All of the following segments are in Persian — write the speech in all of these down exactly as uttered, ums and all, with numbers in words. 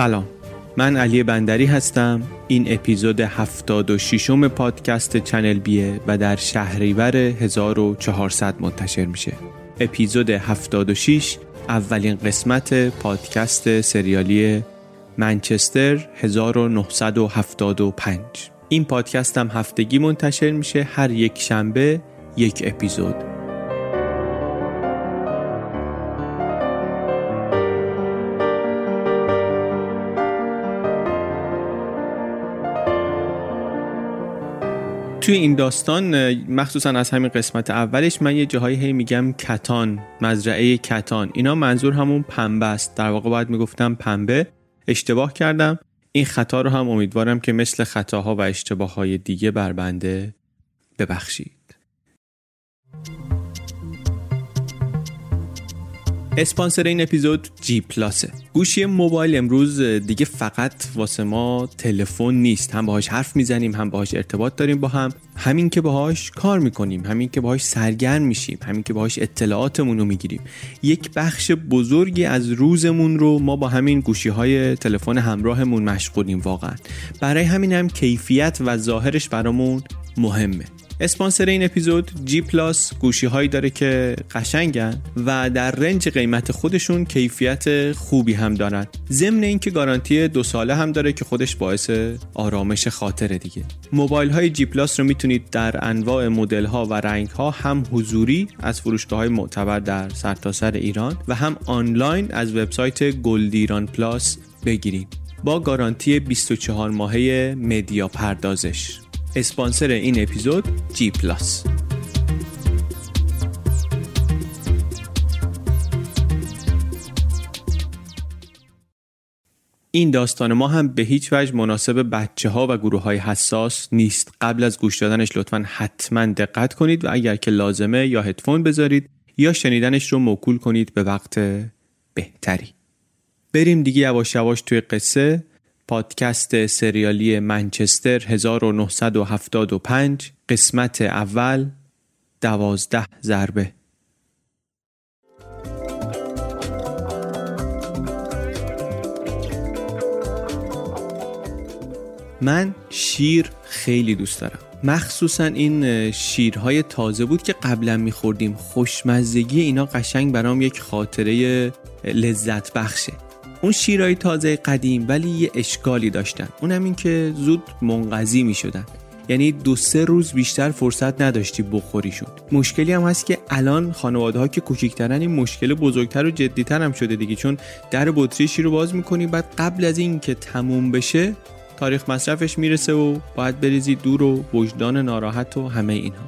سلام، من علی بندری هستم. این اپیزود هفتاد و ششم پادکست چنل بیه و در شهریور هزار و چهارصد منتشر میشه. اپیزود هفتاد و شش اولین قسمت پادکست سریالی منچستر هزار و نهصد و هفتاد و پنج. این پادکست هم هفتگی منتشر میشه، هر یک شنبه یک اپیزود. توی این داستان مخصوصا از همین قسمت اولش من یه جاهایی هی میگم کتان، مزرعه کتان، اینا منظور همون پنبه است. در واقع باید میگفتم پنبه، اشتباه کردم. این خطا رو هم امیدوارم که مثل خطاها و اشتباههای دیگه بر بنده ببخشید. اسپانسر این اپیزود جی پلاسه. گوشی موبایل امروز دیگه فقط واسه ما تلفن نیست، هم باهاش حرف میزنیم، هم باهاش ارتباط داریم، با هم همین که باهاش کار میکنیم، همین که باهاش سرگرم میشیم، همین که باهاش اطلاعاتمون رو میگیریم. یک بخش بزرگی از روزمون رو ما با همین گوشی‌های تلفن همراهمون مشغولیم واقعا. برای همین هم کیفیت و ظاهرش برامون مهمه. اسپانسر این اپیزود جی پلاس گوشی‌هایی داره که قشنگن و در رنج قیمت خودشون کیفیت خوبی هم دارن. ضمن اینکه گارانتی دو ساله هم داره که خودش باعث آرامش خاطره دیگه. موبایل‌های جی پلاس رو میتونید در انواع مدل‌ها و رنگ‌ها هم حضوری از فروشگاه‌های معتبر در سرتاسر ایران و هم آنلاین از وبسایت گلد ایران پلاس بگیرید با گارانتی بیست و چهار ماهه مدیا پردازش. اسپانسر این اپیزود جی پلاس. این داستان ما هم به هیچ وجه مناسب بچه ها و گروه های حساس نیست. قبل از گوش دادنش لطفاً حتما دقت کنید و اگر که لازمه یا هدفون بذارید یا شنیدنش رو موکول کنید به وقت بهتری. بریم دیگه یواش یواش توی قصه پادکست سریالی منچستر هزار و نهصد و هفتاد و پنج، قسمت اول، دوازده ضربه. من شیر خیلی دوست دارم، مخصوصا این شیرهای تازه بود که قبلا میخوردیم. خوشمزگی اینا قشنگ برام یک خاطره لذت بخشه. اون شیرهای تازه قدیم ولی یه اشکالی داشتن، اونم این که زود منقضی می شدن، یعنی دو سه روز بیشتر فرصت نداشتی بخوریشون. مشکلی هم هست که الان خانواده‌ها که کوچیک‌ترن این مشکل بزرگتر و جدی‌تر هم شده دیگه، چون در بطری شیر رو باز می‌کنی بعد قبل از این که تموم بشه تاریخ مصرفش میرسه و باید بریزی دور و وجدان ناراحت و همه اینها.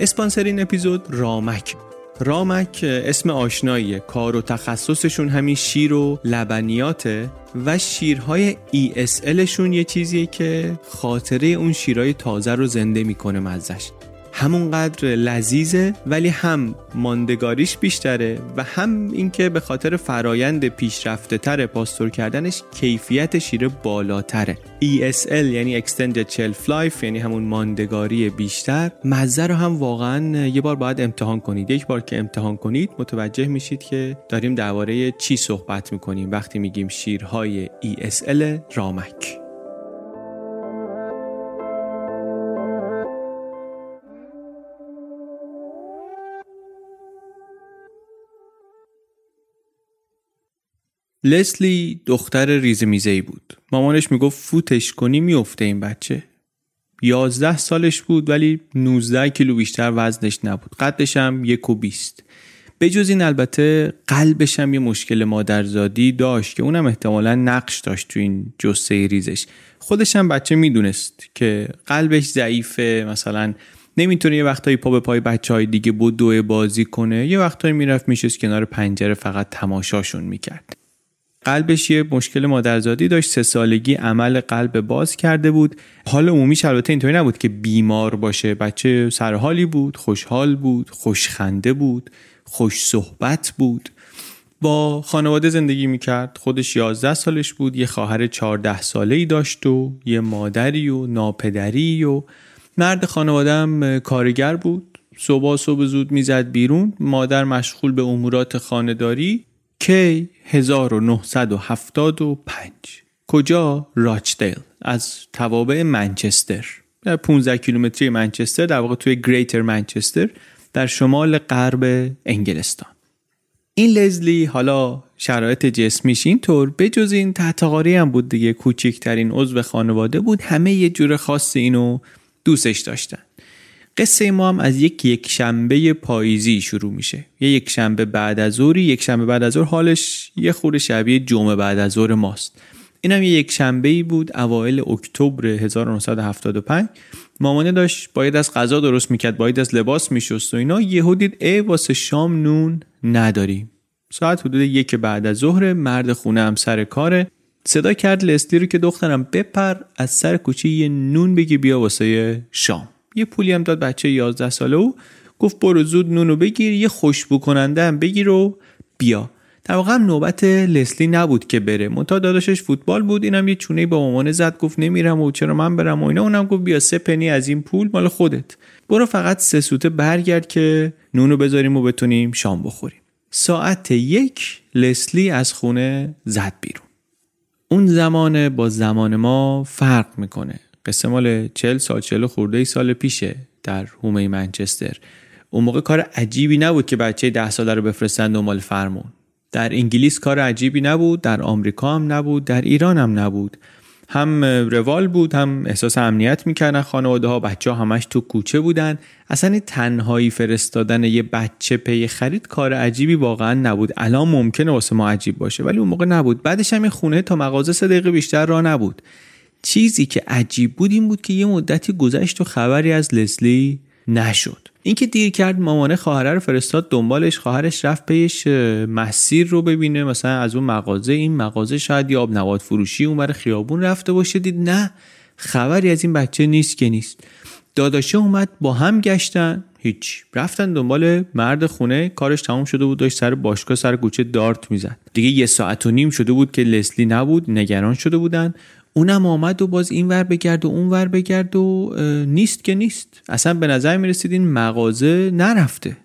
اسپانسر این اپیزود رامک. رامک اسم آشناییه، کار و تخصصشون همین شیر و لبنیاته و شیرهای ای اس الشون یه چیزیه که خاطره اون شیرهای تازه رو زنده میکنه. مزهش همونقدر لذیذه ولی هم ماندگاریش بیشتره و هم اینکه به خاطر فرایند پیشرفته تر پاستور کردنش کیفیت شیر بالاتره. ای اس ال یعنی Extended Shelf Life، یعنی همون ماندگاری بیشتر. مزه رو هم واقعا یه بار باید امتحان کنید. یک بار که امتحان کنید متوجه میشید که داریم درباره چی صحبت میکنیم وقتی میگیم شیرهای ای اس ال رامک. لسلی دختر ریزمیزه‌ای بود. مامانش میگفت فوتش کنی میفته این بچه. یازده سالش بود ولی نوزده کیلو بیشتر وزنش نبود. قدش هم یک و بیست. به جز این البته قلبش هم یه مشکل مادرزادی داشت که اونم احتمالاً نقش داشت تو این جثه ریزش. خودش هم بچه میدونست که قلبش ضعیفه، مثلا نمیتونه یه وقتایی پا به پای بچهای دیگه بدوه بازی کنه، یه وقتایی میرفت میشست کنار پنجره فقط تماشاشون میکرد. قلبش یه مشکل مادرزادی داشت. سه سالگی عمل قلب باز کرده بود. حال عمومیش البته اینطوری نبود که بیمار باشه، بچه سرحالی بود، خوشحال بود، خوشخنده بود، خوش صحبت بود، با خانواده زندگی میکرد. خودش یازده سالش بود، یه خواهر چهارده ساله‌ای داشت و یه مادری و ناپدری. و مرد خانواده هم کارگر بود، صبح صبح زود میزد بیرون، مادر مشغول به امورات خانه‌داری. کی هزار و نهصد و هفتاد و پنج کجا؟ راچدیل، از توابع منچستر، در پانزده کیلومتری منچستر، در واقع توی گریتر منچستر در شمال غرب انگلستان. این لزلی حالا شرایط جسمیش اینطور، به جز این تحتقاری هم بود دیگه، کوچکترین عضو خانواده بود، همه یه جور خاص اینو دوستش داشتن. قصه ما هم از یک یک شنبه پاییزی شروع میشه. یه یک شنبه بعد از ظهری، یک شنبه بعد از ظهر حالش یه خورده شبیه جمعه بعد از ظهر ماست. اینم یه یک شنبه‌ای بود اوایل اکتبر هزار و نهصد و هفتاد و پنج. مامانه داشت باید از غذا درست میکرد، باید از لباس میشست و اینا، یهو دید ای واسه شام نون نداریم. ساعت حدود یک بعد از ظهر، مرد خونه هم سر کاره. صدا کرد لسلی رو که دخترم بپر از سر کوچه یه نون بگی بیا واسه شام. یه پولی هم داد بچه یازده ساله و گفت برو زود نونو بگیر، یه خوشبو کننده هم بگیر و بیا. در واقع هم نوبت لسلی نبود که بره، منتها داداشش فوتبال بود، اینم یه چونه‌ای با مامان زد، گفت نمیرم و چرا من برم و اینا. اونم گفت بیا سه پنی از این پول مال خودت، برو فقط سه سوته برگرد که نونو بذاریم و بتونیم شام بخوریم. ساعت یک لسلی از خونه زد بیرون. اون زمان با زمان ما فرق میکنه. قصه مال چهل سال، چهل خورده ای سال پیشه، در حومه منچستر. اون موقع کار عجیبی نبود که بچه ده ساله رو بفرستن دنبال فرمون. در انگلیس کار عجیبی نبود، در آمریکا هم نبود، در ایران هم نبود. هم روال بود، هم احساس امنیت میکردن خانواده ها، بچه ها همش تو کوچه بودن. اصلا تنهایی فرستادن یه بچه پی خرید کار عجیبی واقعا نبود. الان ممکنه واسه ما عجیب باشه ولی اون موقع نبود. بعدش هم خونه تا مغازه سه دقیقه بیشتر راه نبود. چیزی که عجیب بود این بود که یه مدتی گذشت و خبری از لسلی نشد. این که دیر کرد مامانه خواهره رو فرستاد دنبالش، خواهرش رفت پیش مسیر رو ببینه، مثلا از اون مغازه این مغازه، شاید یا آب نبات فروشی اون بر خیابون رفته باشه. دید نه، خبری از این بچه نیست که نیست. داداشه اومد، با هم گشتن، هیچ. رفتن دنبال مرد خونه، کارش تموم شده بود، داشت سر باشگاه سر کوچه دارت میزد. دیگه یه ساعت و نیم شده بود که لسلی نبود، نگران شده بودن. اونم آمد و باز این ور بگرد و اون ور بگرد و نیست که نیست. اصلا به نظر میرسید این مغازه نرفته.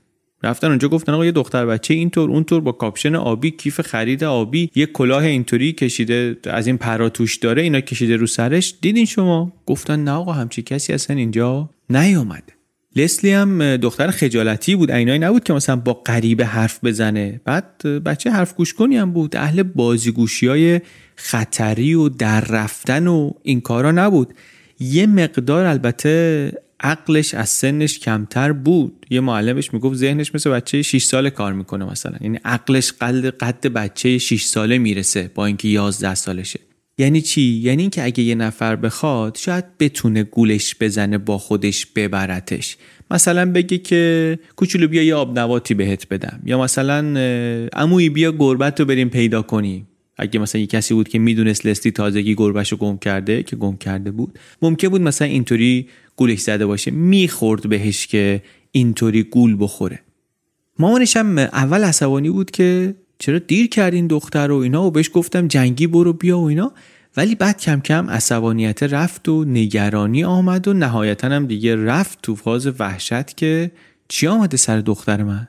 رفتن اونجا، گفتن آقا یه دختر بچه اینطور اونطور با کاپشن آبی، کیف خرید آبی، یه کلاه اینطوری کشیده از این پراتوش داره اینا کشیده رو سرش، دیدین شما؟ گفتن نه آقا همچی کسی اصلا اینجا نیومده. لسلی هم دختر خجالتی بود، عینایی نبود که مثلا با غریبه حرف بزنه. بعد بچه حرف گوش کنی هم بود، اهل بازیگوشی‌های خطری و در رفتن و این کارا نبود. یه مقدار البته عقلش از سنش کمتر بود. یه معلمش میگفت ذهنش مثل بچه شش ساله کار میکنه مثلا، یعنی عقلش قد قد بچه شش ساله میرسه با اینکه یازده سالشه. یعنی چی؟ یعنی این که اگه یه نفر بخواد شاید بتونه گولش بزنه، با خودش ببرتش، مثلا بگه که کوچولو بیا یه آب نباتی بهت بدم، یا مثلا عمویی بیا گربت رو بریم پیدا کنی. اگه مثلا یه کسی بود که میدونست لستی تازگی گربهشو گم کرده، که گم کرده بود، ممکن بود مثلا اینطوری گولش زده باشه، میخورد بهش که اینطوری گول بخوره. مامانش هم اول عصبانی بود که چرا دیر کردین دختر و اینا، و بهش گفتم جنگی برو بیا و اینا، ولی بعد کم کم عصبانیت رفت و نگرانی آمد و نهایتاً هم دیگه رفت تو فاز وحشت که چی آمده سر دختر من.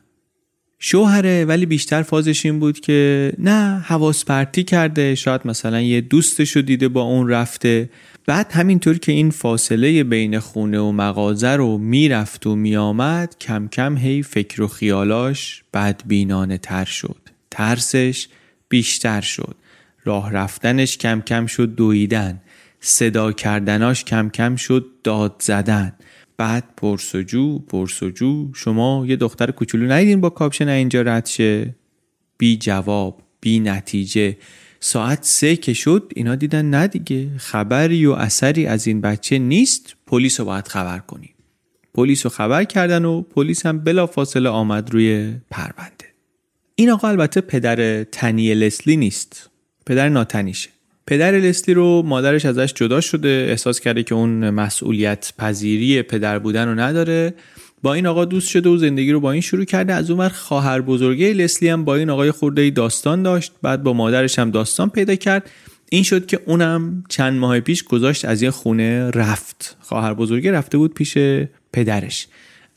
شوهره ولی بیشتر فازش این بود که نه، حواس پرتی کرده، شاید مثلا یه دوستشو دیده با اون رفته. بعد همینطور که این فاصله بین خونه و مغازه رو میرفت و میامد، کم کم هی فکر و خیالاش بدبینانه تر شد، ترسش بیشتر شد، راه رفتنش کم کم شد دویدن، صدا کردناش کم کم شد داد زدن. بعد پرسجو پرسجو، شما یه دختر کوچولو ندیدین با کاپشن اینجا رد شه؟ بی جواب، بی نتیجه. ساعت سه که شد اینا دیدن نه دیگه، خبری و اثری از این بچه نیست، پلیس رو باید خبر کنیم. پلیس رو خبر کردن و پلیس هم بلافاصله آمد روی پرونده. این آقا البته پدر تنی لسلی نیست، پدر ناتنیشه. پدر لسلی رو مادرش ازش جدا شده، احساس کرده که اون مسئولیت پذیری پدر بودن رو نداره، با این آقا دوست شده و زندگی رو با این شروع کرده. از اون ور خواهر بزرگه لسلی هم با این آقای خرده‌ای داستان داشت، بعد با مادرش هم داستان پیدا کرد. این شد که اونم چند ماه پیش گذاشت از این خونه رفت. خواهر بزرگه رفته بود پیش پدرش.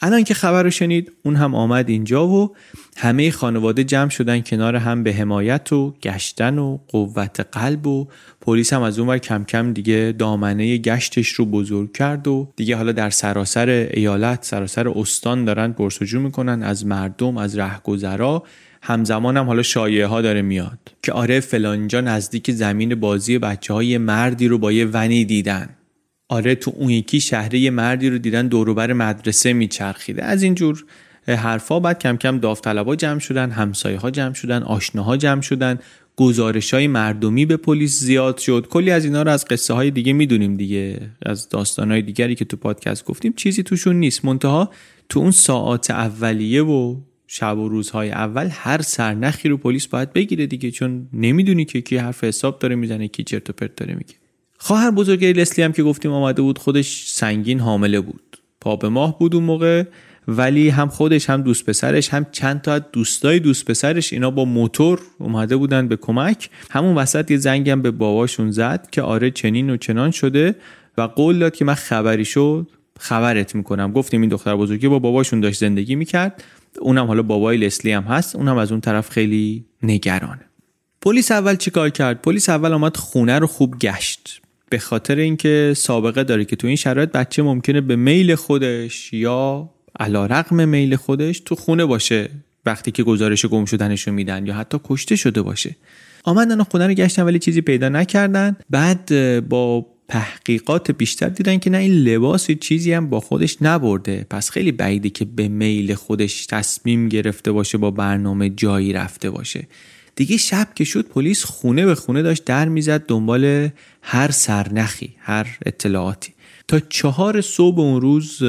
الان که خبر رو شنید اون هم آمد اینجا و همه خانواده جمع شدن کنار هم به حمایت و گشتن و قوت قلب، و پلیس هم از اون ور کم کم دیگه دامنه گشتش رو بزرگ کرد و دیگه حالا در سراسر ایالت، سراسر استان دارن پرسجو میکنن از مردم، از رهگذرا. همزمان هم حالا شایعه ها داره میاد که آره فلانجا نزدیک زمین بازی بچه های مردی رو با یه ونی دیدن، آره تو اون یکی شهری یه مردی رو دیدن دور و بر مدرسه میچرخیده، از اینجور حرفا. بعد کم کم داوطلبا جمع شدن، همسایه‌ها جمع شدن، آشناها جمع شدن، گزارش‌های مردمی به پلیس زیاد شد. کلی از اینا رو از قصه های دیگه میدونیم دیگه، از داستان‌های دیگری که تو پادکست گفتیم، چیزی توشون نیست. منتها تو اون ساعات اولیه و شب و روزهای اول هر سرنخی رو پلیس باید بگیره دیگه، چون نمیدونی که کی حرف حساب داره میزنه، کی چرت و پرت داره میگه. خواهر بزرگه لسلی هم که گفتیم آمده بود، خودش سنگین حامله بود، پا به ماه بود اون موقع، ولی هم خودش هم دوست پسرش هم چند تا دوستای دوست پسرش اینا با موتور اومده بودن به کمک. همون وسط یه زنگ هم به باباشون زد که آره چنین و چنان شده، و قول داد که من خبری شد خبرت میکنم. گفتیم این دختر بزرگه با باباشون داشت زندگی میکرد، اونم حالا بابای لسلی هم هست، اونم از اون طرف خیلی نگرانه. پلیس اول چیکار کرد؟ پلیس اول اومد خونه رو خوب گشت، به خاطر اینکه سابقه داره که تو این شرایط بچه ممکنه به میل خودش یا علیرغم میل خودش تو خونه باشه وقتی که گزارش گم شدنش رو میدن، یا حتی کشته شده باشه. آمدن و خونه رو گشتن ولی چیزی پیدا نکردن. بعد با تحقیقات بیشتر دیدن که نه، این لباس چیزی هم با خودش نبرده، پس خیلی بعیده که به میل خودش تصمیم گرفته باشه، با برنامه جایی رفته باشه. دیگه شب که شد پلیس خونه به خونه داشت در میزد دنبال هر سرنخی، هر اطلاعاتی. تا چهار صبح اون روز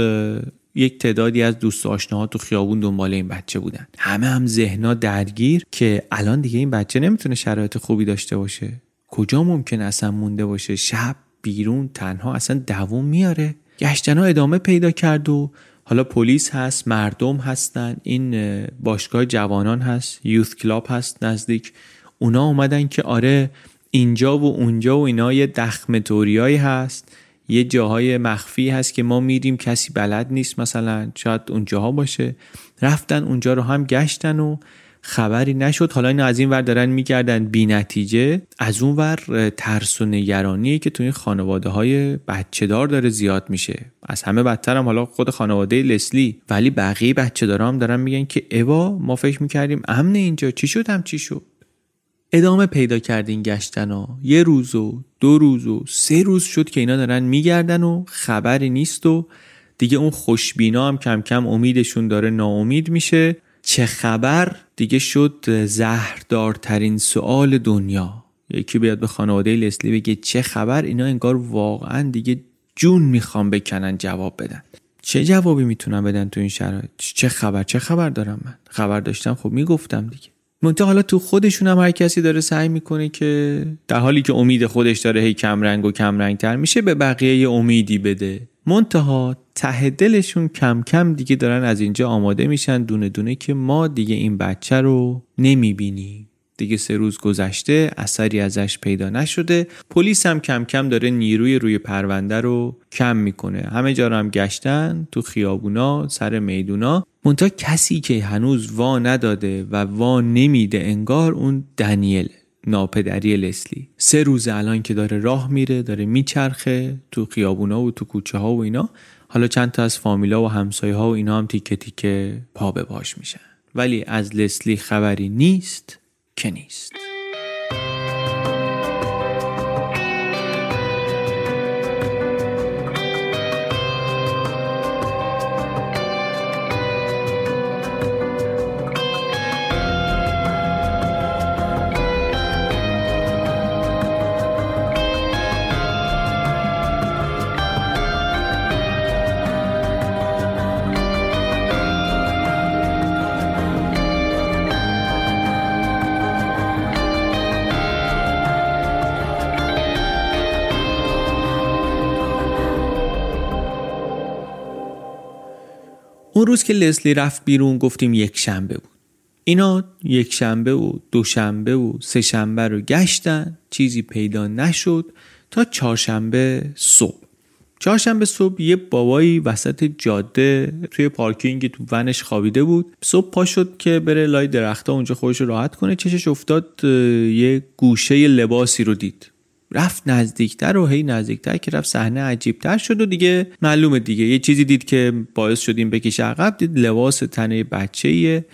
یک تعدادی از دوست آشناها تو خیابون دنبال این بچه بودن، همه هم ذهنا درگیر که الان دیگه این بچه نمیتونه شرایط خوبی داشته باشه، کجا ممکن اصلا مونده باشه، شب بیرون تنها اصلا دووم میاره. گشتنها ادامه پیدا کرد و حالا پلیس هست، مردم هستن، این باشگاه جوانان هست، یوث کلاب هست نزدیک، اونا اومدن که آره اینجا و اونجا و اینا یه دخمه توریایی هست، یه جاهای مخفی هست که ما میریم کسی بلد نیست، مثلا شاید اونجاها باشه. رفتن اونجا رو هم گشتن و خبری نشد. حالا اینا از این ور دارن میگردن بی نتیجه، از اون ور ترس و نگرانی که توی خانواده های بچه دار داره زیاد میشه. از همه بدتر هم حالا خود خانواده لسلی، ولی بقیه بچه دارا هم دارن میگن که ایوا ما فکر میکردیم امن اینجا، چی شد هم چی شد. ادامه پیدا کردین گشتن ها، یه روز و دو روز و سه روز شد که اینا دارن میگردن و خبری نیست و دیگه اون خوشبینا هم کم کم امیدشون داره ناامید میشه. چه خبر دیگه شد زهردارترین سوال دنیا. یکی بیاد به خانواده لسلی بگه چه خبر، اینا انگار واقعا دیگه جون میخوام بکنن جواب بدن. چه جوابی میتونن بدن تو این شرایط؟ چه خبر چه خبر دارم من؟ خبر داشتم خب میگفتم دیگه. منتها حالا تو خودشون هم هر کسی داره سعی میکنه که در حالی که امید خودش داره هی کم رنگ و کم رنگ تر میشه به بقیه امیدی بده. منتها ته دلشون کم کم دیگه دارن از اینجا آماده میشن دونه دونه که ما دیگه این بچه رو نمیبینیم. دیگه سه روز گذشته، اثری ازش پیدا نشده. پلیس هم کم کم داره نیروی روی پرونده رو کم میکنه. همه جا رو هم گشتن، تو خیابونا، سر میدونا. منتها کسی که هنوز وا نداده و وا نمیده انگار اون دنیل ناپدری لسلی. سه روز الان که داره راه میره، داره میچرخه تو خیابونا و تو کوچه ها و اینا. حالا چند تا از فامیلا و همسایه ها و اینا هم تیکه تیکه پا به باش میشن، ولی از لسلی خبری نیست که نیست. اون روز که لسلی رفت بیرون گفتیم یک شنبه بود. اینا یک شنبه و دوشنبه و سه شنبه رو گشتن، چیزی پیدا نشد تا چهارشنبه صبح. چهارشنبه صبح یه بابایی وسط جاده توی پارکینگ تو ونش خوابیده بود. صبح پا شد که بره لای درخت‌ها اونجا خودش راحت کنه. چشش افتاد یه گوشه لباسی رو دید. رفت نزدیکتر و هی نزدیکتر که رفت صحنه عجیبتر شد و دیگه معلومه دیگه یه چیزی دید که باعث شدیم بکشه عقب. دید لباس تنه بچه‌ایه.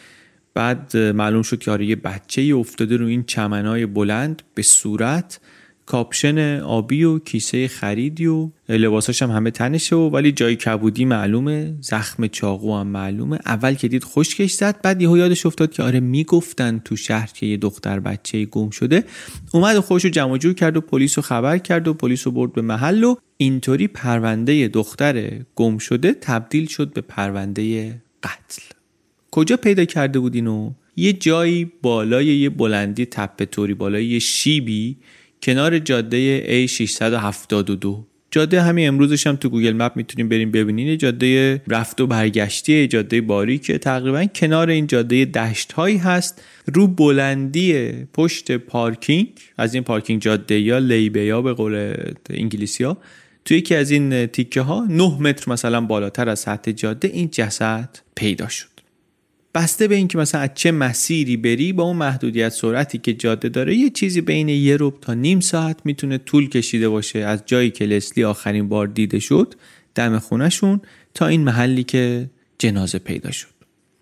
بعد معلوم شد که آره یه بچه‌ای افتاده رو این چمنای بلند به صورت، کاپشن آبی و کیسه خریدی و لباساش هم همه تنشه و ولی جای کبودی معلومه، زخم چاقو هم معلومه. اول که دید خشکش زد، بعد یهو یادش افتاد که آره میگفتن تو شهر که یه دختر بچه گم شده. اومد و خودشو جمع جور کرد و پلیسو خبر کرد و پلیسو برد به محل و اینطوری پرونده دختر گم شده تبدیل شد به پرونده قتل. کجا پیدا کرده بود اینو؟ یه جایی بالای یه بلندی تپه توری، بالای یه شیبی کنار جاده ای ششصد و هفتاد و دو. جاده همین امروزش هم تو گوگل مپ میتونیم بریم ببینین. جاده رفت و برگشتی، جاده باریکه. تقریبا کنار این جاده دشت هایی هست، رو بلندی پشت پارکینگ. از این پارکینگ جاده یا لیبه یا به قول انگلیسی ها، توی یکی از این تیکه ها نه متر مثلا بالاتر از سطح جاده این جسد پیدا شد. بسته به این که مثلا از چه مسیری بری با اون محدودیت سرعتی که جاده داره، یه چیزی بین یه ربع تا نیم ساعت میتونه طول کشیده باشه از جایی که لسلی آخرین بار دیده شد دم خونه‌شون تا این محلی که جنازه پیدا شد.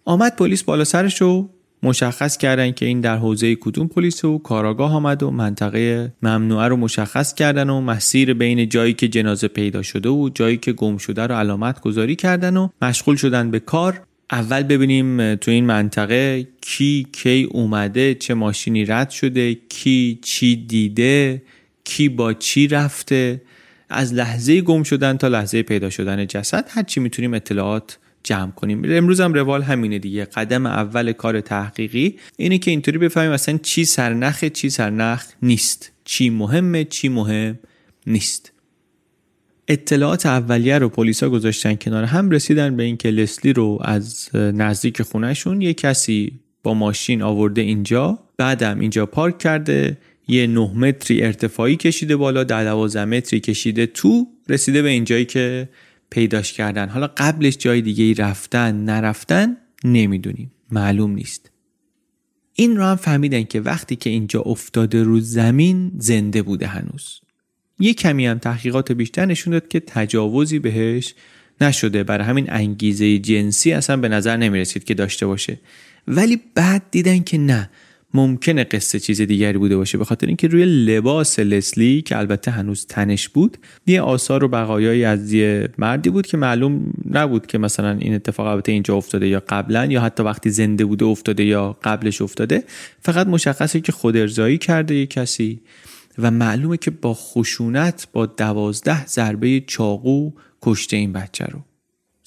آمد پلیس بالا سرش و مشخص کردن که این در حوزه کدوم پلیس و کاراگاه آمد و منطقه ممنوعه رو مشخص کردن و مسیر بین جایی که جنازه پیدا شده و جایی که گم شده رو علامت گذاری کردن و مشغول شدن به کار. اول ببینیم تو این منطقه کی کی اومده، چه ماشینی رد شده، کی چی دیده، کی با چی رفته. از لحظه گم شدن تا لحظه پیدا شدن جسد هر چی میتونیم اطلاعات جمع کنیم. امروز هم روال همینه دیگه. قدم اول کار تحقیقی اینه که اینطوری بفهمیم اصلا چی سرنخه چی سرنخ نیست، چی مهمه چی مهم نیست. اطلاعات اولیه رو پلیسا گذاشتن کنار هم، رسیدن به این که لسلی رو از نزدیک خونهشون یه کسی با ماشین آورده اینجا، بعدم اینجا پارک کرده، یه نه متری ارتفاعی کشیده بالا، در دوازده متری کشیده تو، رسیده به اینجایی که پیداش کردن. حالا قبلش جای دیگه رفتن نرفتن نمیدونیم، معلوم نیست. این رو هم فهمیدن که وقتی که اینجا افتاده رو زمین زنده بوده هنوز. یک کمی هم تحقیقات بیشتر نشون داد که تجاوزی بهش نشده، برای همین انگیزه جنسی اصلا به نظر نمی رسید که داشته باشه. ولی بعد دیدن که نه، ممکنه قصه چیز دیگری بوده باشه، به خاطر اینکه روی لباس لسلی که البته هنوز تنش بود یه آثار و بقایایی از یه مردی بود که معلوم نبود که مثلا این اتفاق البته اینجا افتاده یا قبلا یا حتی وقتی زنده بوده افتاده یا قبلش افتاده. فقط مشخصه که خودارضایی کرده یه کسی و معلومه که با خشونت با دوازده ضربه چاقو کشته این بچه رو.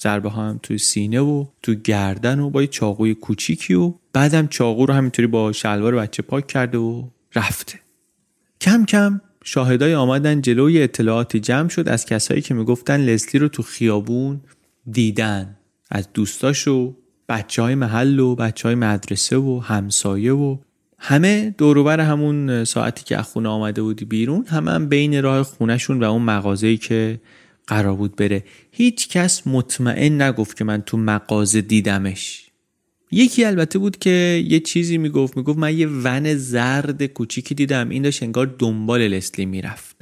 ضربه ها هم توی سینه و تو گردن و با یه چاقوی کوچیکی و بعدم چاقو رو همینطوری با شلوار بچه پاک کرده و رفته. کم کم شاهدای آمدن جلوی، اطلاعاتی جمع شد از کسایی که میگفتن لسلی رو تو خیابون دیدن، از دوستاش و بچه های محل و بچه های مدرسه و همسایه و همه دوروبر همون ساعتی که از خونه آمده بودی بیرون، همه هم بین راه خونهشون و اون مغازه‌ای که قرار بود بره. هیچ کس مطمئن نگفت که من تو مغازه دیدمش. یکی البته بود که یه چیزی میگفت، میگفت من یه ون زرد کوچیکی دیدم، این داشت انگار دنبال لسلی میرفت.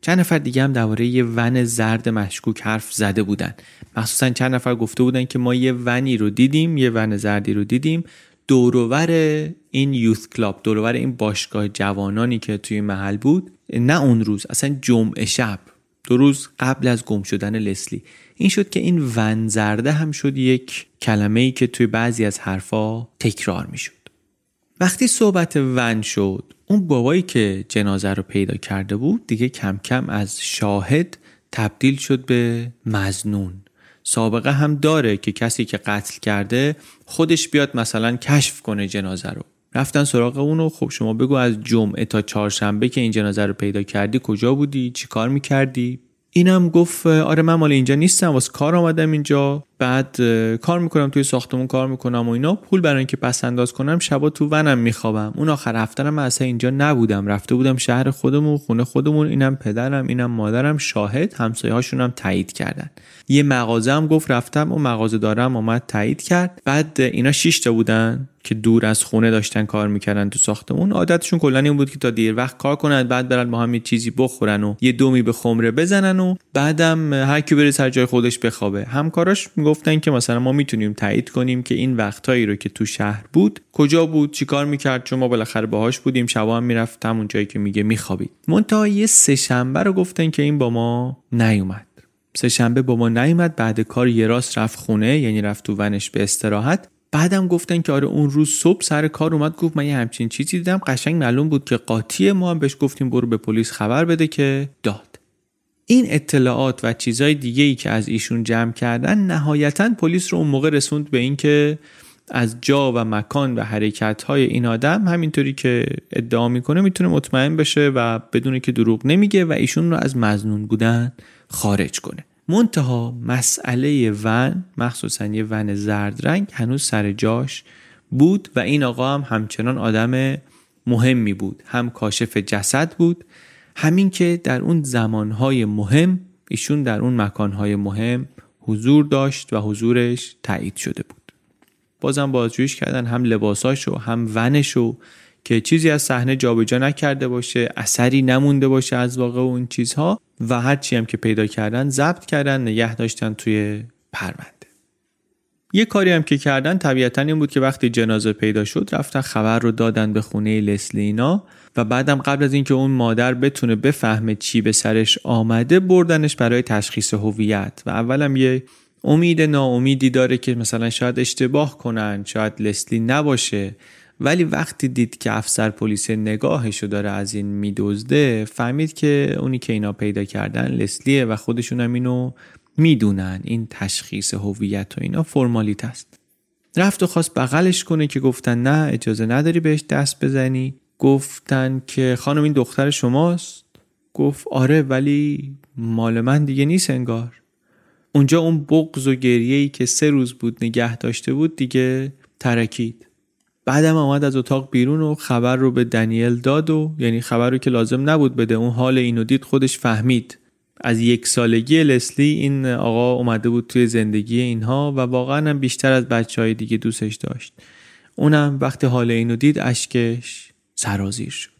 چند نفر دیگه هم درباره یه ون زرد مشکوک حرف زده بودن، مخصوصا چند نفر گفته بودن که ما یه ونی رو دیدیم، یه ون زردی رو دیدیم دورور این یوث کلاب، دورور این باشگاه جوانانی که توی محل بود، نه اون روز، اصلا جمعه شب، دو روز قبل از گم شدن لسلی. این شد که این ون زرده هم شد یک کلمه‌ای که توی بعضی از حرفا تکرار میشد. وقتی صحبت ون شد، اون بابایی که جنازه رو پیدا کرده بود دیگه کم کم از شاهد تبدیل شد به مظنون. سابقه هم داره که کسی که قتل کرده خودش بیاد مثلا کشف کنه جنازه رو. رفتن سراغ اونو، خب شما بگو از جمعه تا چهارشنبه که این جنازه رو پیدا کردی کجا بودی، چی کار میکردی؟ اینم گفت آره من مال اینجا نیستم، واسه کار آمدم اینجا، بعد کار میکنم توی ساختمون کار میکنم و اینا، پول برای اینکه پس انداز کنم شبا تو ونم میخوابم، اون آخر هفته‌ام اصلا اینجا نبودم، رفته بودم شهر خودمون، خونه خودمون، اینم پدرم اینم مادرم. شاهد همسایه‌هاشون هم تایید کردن. یه مغازه هم گفت رفتم و مغازه دارم اومد تایید کرد. بعد اینا شش تا بودن که دور از خونه داشتن کار میکردن تو ساختمون، عادتشون کلا این بود که تا دیر وقت کار کنن، بعد برن با هم یه چیزی بخورن و یه دومی به خمره بزنن و بعدم هر کی بره سر جای خودش بخوابه. همکاراش گفتن که مثلا ما میتونیم تایید کنیم که این وقتایی رو که تو شهر بود کجا بود، چیکار میکرد، چون ما بالاخره باهاش بودیم، شبا هم میرفت همون جایی که میگه میخوابید. منتها یه سه شنبه رو گفتن که این با ما نیومد. سه شنبه با ما نیومد، بعد کار یه راست رفت خونه، یعنی رفت تو ونش به استراحت. بعدم گفتن که آره اون روز صبح سر کار اومد گفت من یه همچین چیزی دیدم، قشنگ معلوم بود که قاطیه، ما هم بهش گفتیم برو به پلیس خبر بده که داد. این اطلاعات و چیزای دیگه‌ای که از ایشون جمع کردن نهایتاً پلیس رو اون موقع رسوند به این که از جا و مکان و حرکت‌های این آدم همینطوری که ادعا میکنه میتونه مطمئن بشه و بدونه که دروغ نمیگه و ایشون رو از مظنون بودن خارج کنه. منتها مسئله ون، مخصوصاً یه ون زرد رنگ، هنوز سر جاش بود و این آقا هم همچنان آدم مهمی بود، هم کاشف جسد بود، همین که در اون زمانهای مهم ایشون در اون مکانهای مهم حضور داشت و حضورش تایید شده بود. بازم بازجوییش کردن، هم لباساشو هم ونشو، که چیزی از صحنه جابجا نکرده باشه، اثری نمونده باشه از واقع اون چیزها، و هر چی هم که پیدا کردن ضبط کردن، نگه داشتن توی پرونده. یه کاری هم که کردن طبیعتاً این بود که وقتی جنازه پیدا شد رفتن خبر رو دادن به خونه لسلینا و بعدم قبل از اینکه اون مادر بتونه بفهمه چی به سرش آمده بردنش برای تشخیص هویت. و اولم یه امید ناامیدی داره که مثلا شاید اشتباه کنن، شاید لسلی نباشه، ولی وقتی دید که افسر پلیس نگاهشو داره از این میدزده فهمید که اونی که اینا پیدا کردن لسلیه و خودشون هم اینو میدونن، این تشخیص هویت و اینا فرمالیت است. رفت و خواست بغلش کنه که گفتن نه اجازه نداری بهش دست بزنی. گفتن که خانم این دختر شماست؟ گفت آره ولی مال من دیگه نیست انگار. اونجا اون بغض و گریه‌ای که سه روز بود نگه داشته بود دیگه ترکید. بعدم آمد از اتاق بیرون و خبر رو به دنیل داد، و یعنی خبر رو که لازم نبود بده، اون حال اینو دید خودش فهمید. از یک سالگی لسلی این آقا اومده بود توی زندگی اینها و واقعا هم بیشتر از بچهای دیگه دوستش داشت. اونم وقتی حال اینو دید اشکش سرازیر شد.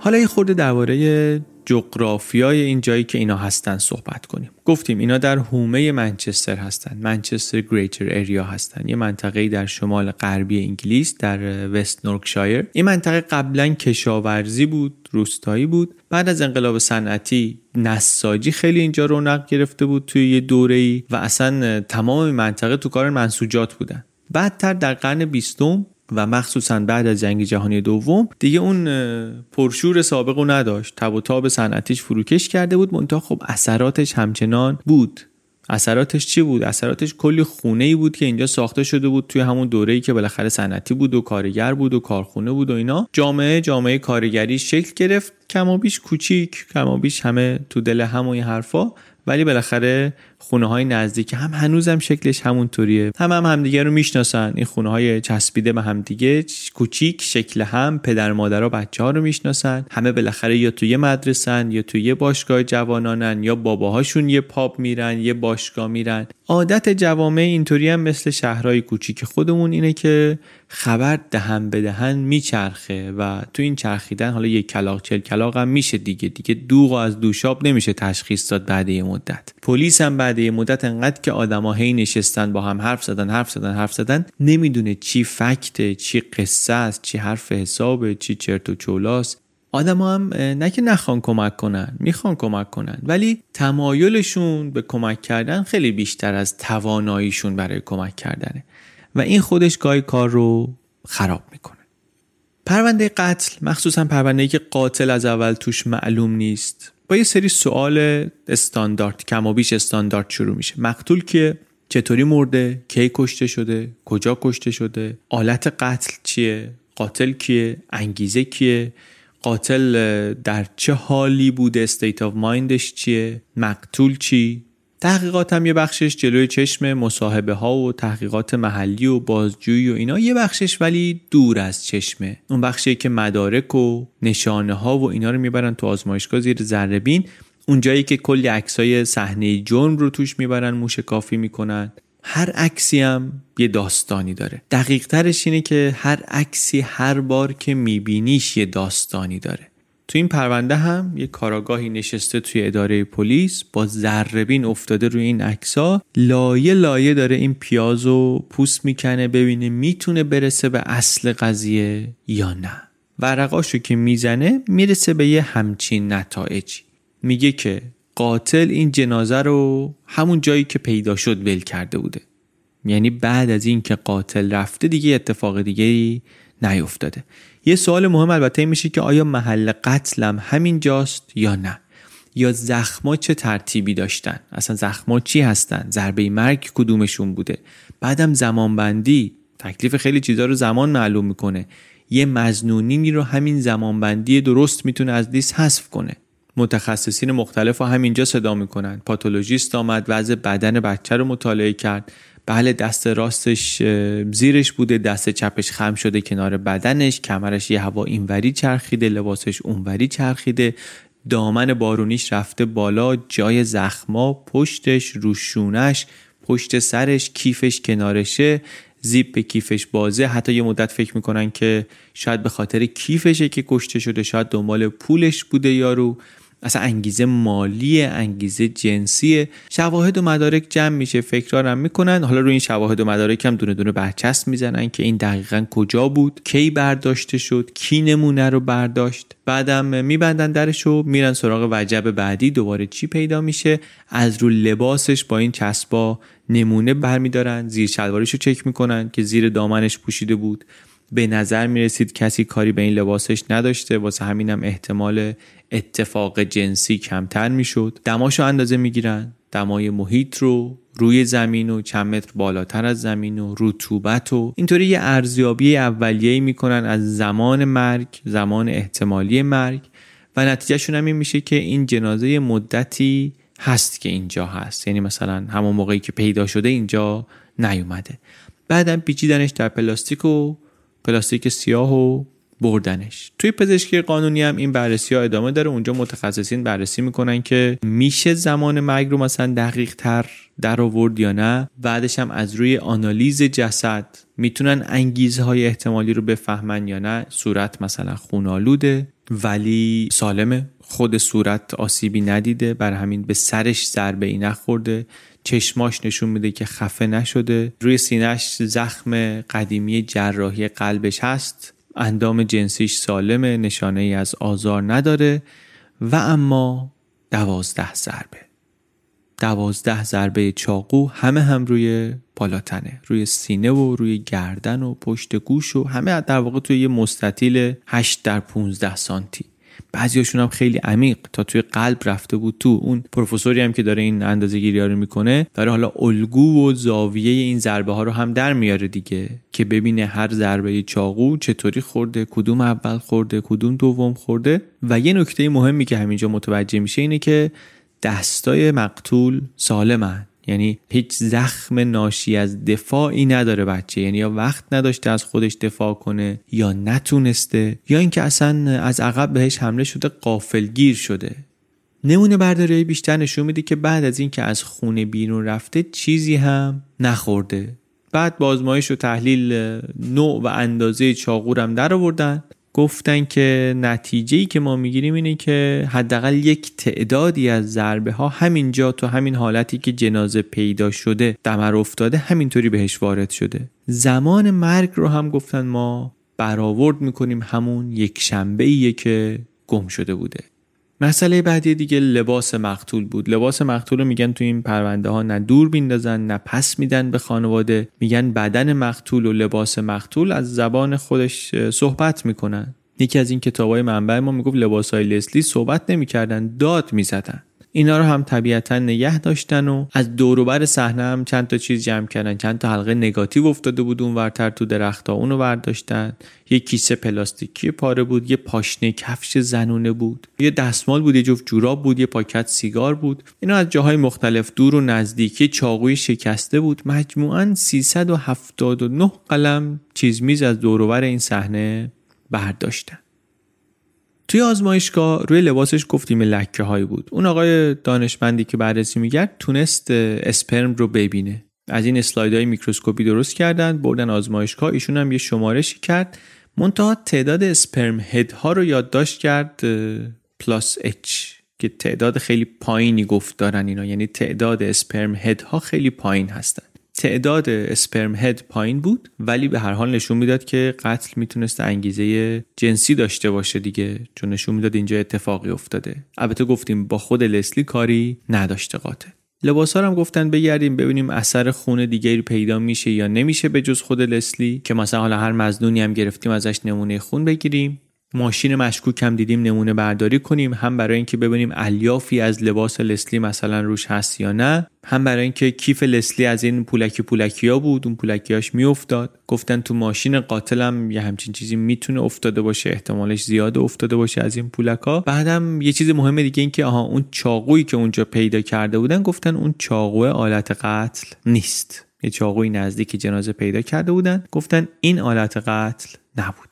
حالا یه خورده درباره جغرافیای این جایی که اینا هستن صحبت کنیم. گفتیم اینا در حومه منچستر هستن، منچستر گریتر اریا هستن، یه منطقه‌ای در شمال غربی انگلیس در وست نورکشایر. این منطقه قبلا کشاورزی بود، روستایی بود. بعد از انقلاب صنعتی نساجی خیلی اینجا رونق گرفته بود توی یه دوره‌ای و اصلا تمام منطقه تو کار منسوجات بودن. بعدتر در قرن بیستم و مخصوصا بعد از جنگ جهانی دوم دیگه اون پرشور سابقو نداشت، تب و تاب صنعتیش فروکش کرده بود، منتها خب اثراتش همچنان بود. اثراتش چی بود؟ اثراتش کلی خونه‌ای بود که اینجا ساخته شده بود توی همون دوره‌ای که بالاخره صنعتی بود و کارگر بود و کارخونه بود و اینا. جامعه جامعه کارگری شکل گرفت، کم و بیش کوچیک، کم و بیش همه تو دل هم و این حرفا، ولی بالاخره خونه‌های نزدیک هم هنوزم شکلش همونطوریه. هم هم همدیگه رو میشناسن. این خونه‌های چسبیده به همدیگه، کوچیک، شکل هم، پدر مادرها بچه‌ها رو میشناسن. همه بالاخره یا توی مدرسن، یا توی باشگاه جوانانن، یا باباهاشون یه پاب میرن، یه باشگاه میرن. عادت جوامع اینطوری هم مثل شهرهای کوچیک خودمون اینه که خبر دهن به دهن میچرخه و تو این چرخیدن حالا یک کلاغ چل کلاغ هم میشه دیگه. دیگه دوغ از دوشاب نمیشه تشخیص داد بعد یه مدت. پلیس هم بعد یه مدت انقدر که آدما هی نشستن با هم حرف زدن حرف زدن حرف زدن نمیدونه چی فکته، چی قصه است، چی حرف حسابه، چی چرت و چولاست. آدما هم نه که نخوان کمک کنن، میخوان کمک کنن، ولی تمایلشون به کمک کردن خیلی بیشتر از تواناییشون برای کمک کردنه و این خودش گاهی کار رو خراب میکنه. پرونده قتل، مخصوصا پرونده‌ای که قاتل از اول توش معلوم نیست، با یه سری سوال استاندارد، کم و بیش استاندارد شروع میشه. مقتول که چطوری مرده، کی کشته شده، کجا کشته شده، آلت قتل چیه، قاتل کیه، انگیزه کیه، قاتل در چه حالی بوده، state of mindش چیه، مقتول چی. تحقیقات هم یه بخشش جلوی چشم، مصاحبه ها و تحقیقات محلی و بازجویی و اینا، یه بخشش ولی دور از چشمه. اون بخشی که مدارک و نشانه ها و اینا رو میبرن تو آزمایشگاه زیر ذره بین، اون جایی که کلی عکسای صحنه جرم رو توش میبرن، موشکافی میکنن. هر عکسی هم یه داستانی داره. دقیق ترش اینه که هر عکسی هر بار که میبینیش یه داستانی داره. تو این پرونده هم یه کاراگاهی نشسته توی اداره پلیس با ذره‌بین افتاده روی این عکس‌ها، لایه لایه داره این پیازو پوست میکنه ببینه میتونه برسه به اصل قضیه یا نه. ورقاشو که میزنه میرسه به یه همچین نتایجی. میگه که قاتل این جنازه رو همون جایی که پیدا شد ول کرده بوده. یعنی بعد از این که قاتل رفته دیگه اتفاق دیگه‌ای نیفتاده. یه سوال مهم البته میشه که آیا محل قتلم همین جاست یا نه؟ یا زخما چه ترتیبی داشتن، اصلا زخما چی هستن، ضربه مرگ کدومشون بوده. بعدم زمانبندی، تکلیف خیلی چیزا رو زمان معلوم میکنه. یه مظنونینی رو همین زمانبندی درست میتونه از لیست حذف کنه. متخصصین مختلف رو همینجا صدا میکنن. پاتولوژیست آمد، وضع بدن بچه رو مطالعه کرد. بله، دست راستش زیرش بوده، دست چپش خم شده کنار بدنش، کمرش یه هوا اینوری چرخیده، لباسش اونوری چرخیده، دامن بارونیش رفته بالا، جای زخما پشتش، روشونش، پشت سرش، کیفش کنارشه، زیپ کیفش بازه. حتی یه مدت فکر میکنن که شاید به خاطر کیفشه که کشته شده، شاید دنبال پولش بوده یارو. اصلا انگیزه مالیه، انگیزه جنسیه. شواهد و مدارک جمع میشه، فکرارم میکنن. حالا روی این شواهد و مدارک هم دونه دونه برچسب میزنن که این دقیقاً کجا بود، کی برداشته شد، کی نمونه رو برداشت. بعدم میبندن درشو، میرن سراغ وجب بعدی. دوباره چی پیدا میشه؟ از رو لباسش با این چسبا نمونه برمیدارن، زیر شلوارشو چک میکنن که زیر دامنش پوشیده بود. به نظر میرسید کسی کاری به این لباسش نداشته، واسه همینم احتمال اتفاق جنسی کمتر میشد. دماشو اندازه میگیرن، دمای محیط رو، روی زمین و چند متر بالاتر از زمین و رطوبت و اینطوری یه ارزیابی اولیه‌ای میکنن از زمان مرگ، زمان احتمالی مرگ. و نتیجهشون هم این میشه که این جنازه مدتی هست که اینجا هست، یعنی مثلا همون موقعی که پیدا شده اینجا نیومده. بعدم پیچیدنش در پلاستیک و پلاستیک سیاه و بردنش. توی پزشکی قانونی هم این بررسی‌ها ادامه داره. اونجا متخصصین بررسی میکنن که میشه زمان مرگ رو مثلا دقیق تر در آورد یا نه. بعدش هم از روی آنالیز جسد میتونن انگیزه‌های احتمالی رو بفهمن یا نه. صورت مثلا خون‌آلوده ولی سالمه، خود صورت آسیبی ندیده، بر همین به سرش ضربه‌ای نخورده. چشماش نشون میده که خفه نشده. روی سینه‌اش زخم قدیمی جراحی قلبش هست. اندام جنسیش سالمه، نشانه ای از آزار نداره. و اما دوازده ضربه. دوازده ضربه چاقو، همه هم روی بالاتنه، روی سینه و روی گردن و پشت گوش و همه در واقع توی یه مستطیل هشت در پانزده سانتی. بعضیاشون هم خیلی عمیق تا توی قلب رفته بود تو. اون پروفسوری هم که داره این اندازه‌گیری‌ها رو میکنه داره حالا الگو و زاویه این ضربه ها رو هم در میاره دیگه، که ببینه هر ضربه چاقو چطوری خورده، کدوم اول خورده، کدوم دوم خورده. و یه نکته مهمی که همینجا متوجه میشه اینه که دستای مقتول سالمن، یعنی هیچ زخم ناشی از دفاعی نداره بچه. یعنی یا وقت نداشته از خودش دفاع کنه، یا نتونسته، یا اینکه اصلا از عقب بهش حمله شده، غافلگیر شده. نمونه برداری بیشتر نشون میده که بعد از اینکه از خونه بیرون رفته چیزی هم نخورده. بعد با آزمایش و تحلیل نوع و اندازه چاقورم در آوردن، گفتن که نتیجه‌ای که ما میگیریم اینه که حداقل یک تعدادی از ضربه ها همینجا تو همین حالتی که جنازه پیدا شده دمر افتاده همینطوری بهش وارد شده. زمان مرگ رو هم گفتن ما برآورد میکنیم همون یک شنبه‌ایه که گم شده بوده. مسئله بعدی دیگه لباس مقتول بود. لباس مقتول رو میگن تو این پرونده ها نه دور بیندازن نه پس میدن به خانواده. میگن بدن مقتول و لباس مقتول از زبان خودش صحبت میکنن. یکی از این کتابای منبع ما میگفت لباسای لسلی صحبت نمیکردن، داد میزدن. اینا رو هم طبیعتا نگه داشتن و از دور و بر صحنه هم چند تا چیز جمع کردن. چند تا حلقه نگاتیو افتاده بود اونورتر تو درختا، اونو برداشتن. یه کیسه پلاستیکی پاره بود، یه پاشنه کفش زنونه بود، یه دستمال بود، یه جفت جوراب بود، یه پاکت سیگار بود. اینا از جاهای مختلف دور و نزدیکی، چاقوی شکسته بود. مجموعاً سیصد و هفتاد و نه قلم چیز میز از دور و بر این صحنه برداشتن. توی آزمایشگاه روی لباسش گفتیم لکه هایی بود. اون آقای دانشمندی که بررسی می‌کرد تونست اسپرم رو ببینه. از این اسلایدهای میکروسکوپی درست کردن، بردن آزمایشگاه. ایشون هم یه شمارشی کرد، منتها تعداد اسپرم هد ها رو یادداشت کرد پلاس اچ، که تعداد خیلی پایینی گفت دارن اینا، یعنی تعداد اسپرم هد ها خیلی پایین هستن. تعداد اسپرم هد پایین بود ولی به هر حال نشون میداد که قتل میتونست انگیزه جنسی داشته باشه دیگه، چون نشون میداد اینجا اتفاقی افتاده. البته گفتیم با خود لسلی کاری نداشته قاتل. لباسا هم گفتن بگردیم ببینیم اثر خون دیگری پیدا میشه یا نمیشه به جز خود لسلی، که مثلا حالا هر مظنونی هم گرفتیم ازش نمونه خون بگیریم. ماشین مشکوک هم دیدیم نمونه برداری کنیم، هم برای اینکه ببینیم الیافی از لباس لسلی مثلا روش هست یا نه، هم برای اینکه کیف لسلی از این پولکی پولکیا بود، اون پولکیاش میافتاد. گفتن تو ماشین قاتلم یه همچین چیزی میتونه افتاده باشه، احتمالش زیاد افتاده باشه از این پولکا. بعدم یه چیز مهم دیگه این که آها اون چاقویی که اونجا پیدا کرده بودن، گفتن اون چاقو آلت قتل نیست، یه چاقوی نزدیک جنازه پیدا کرده بودن، گفتن این آلت قتل نبود.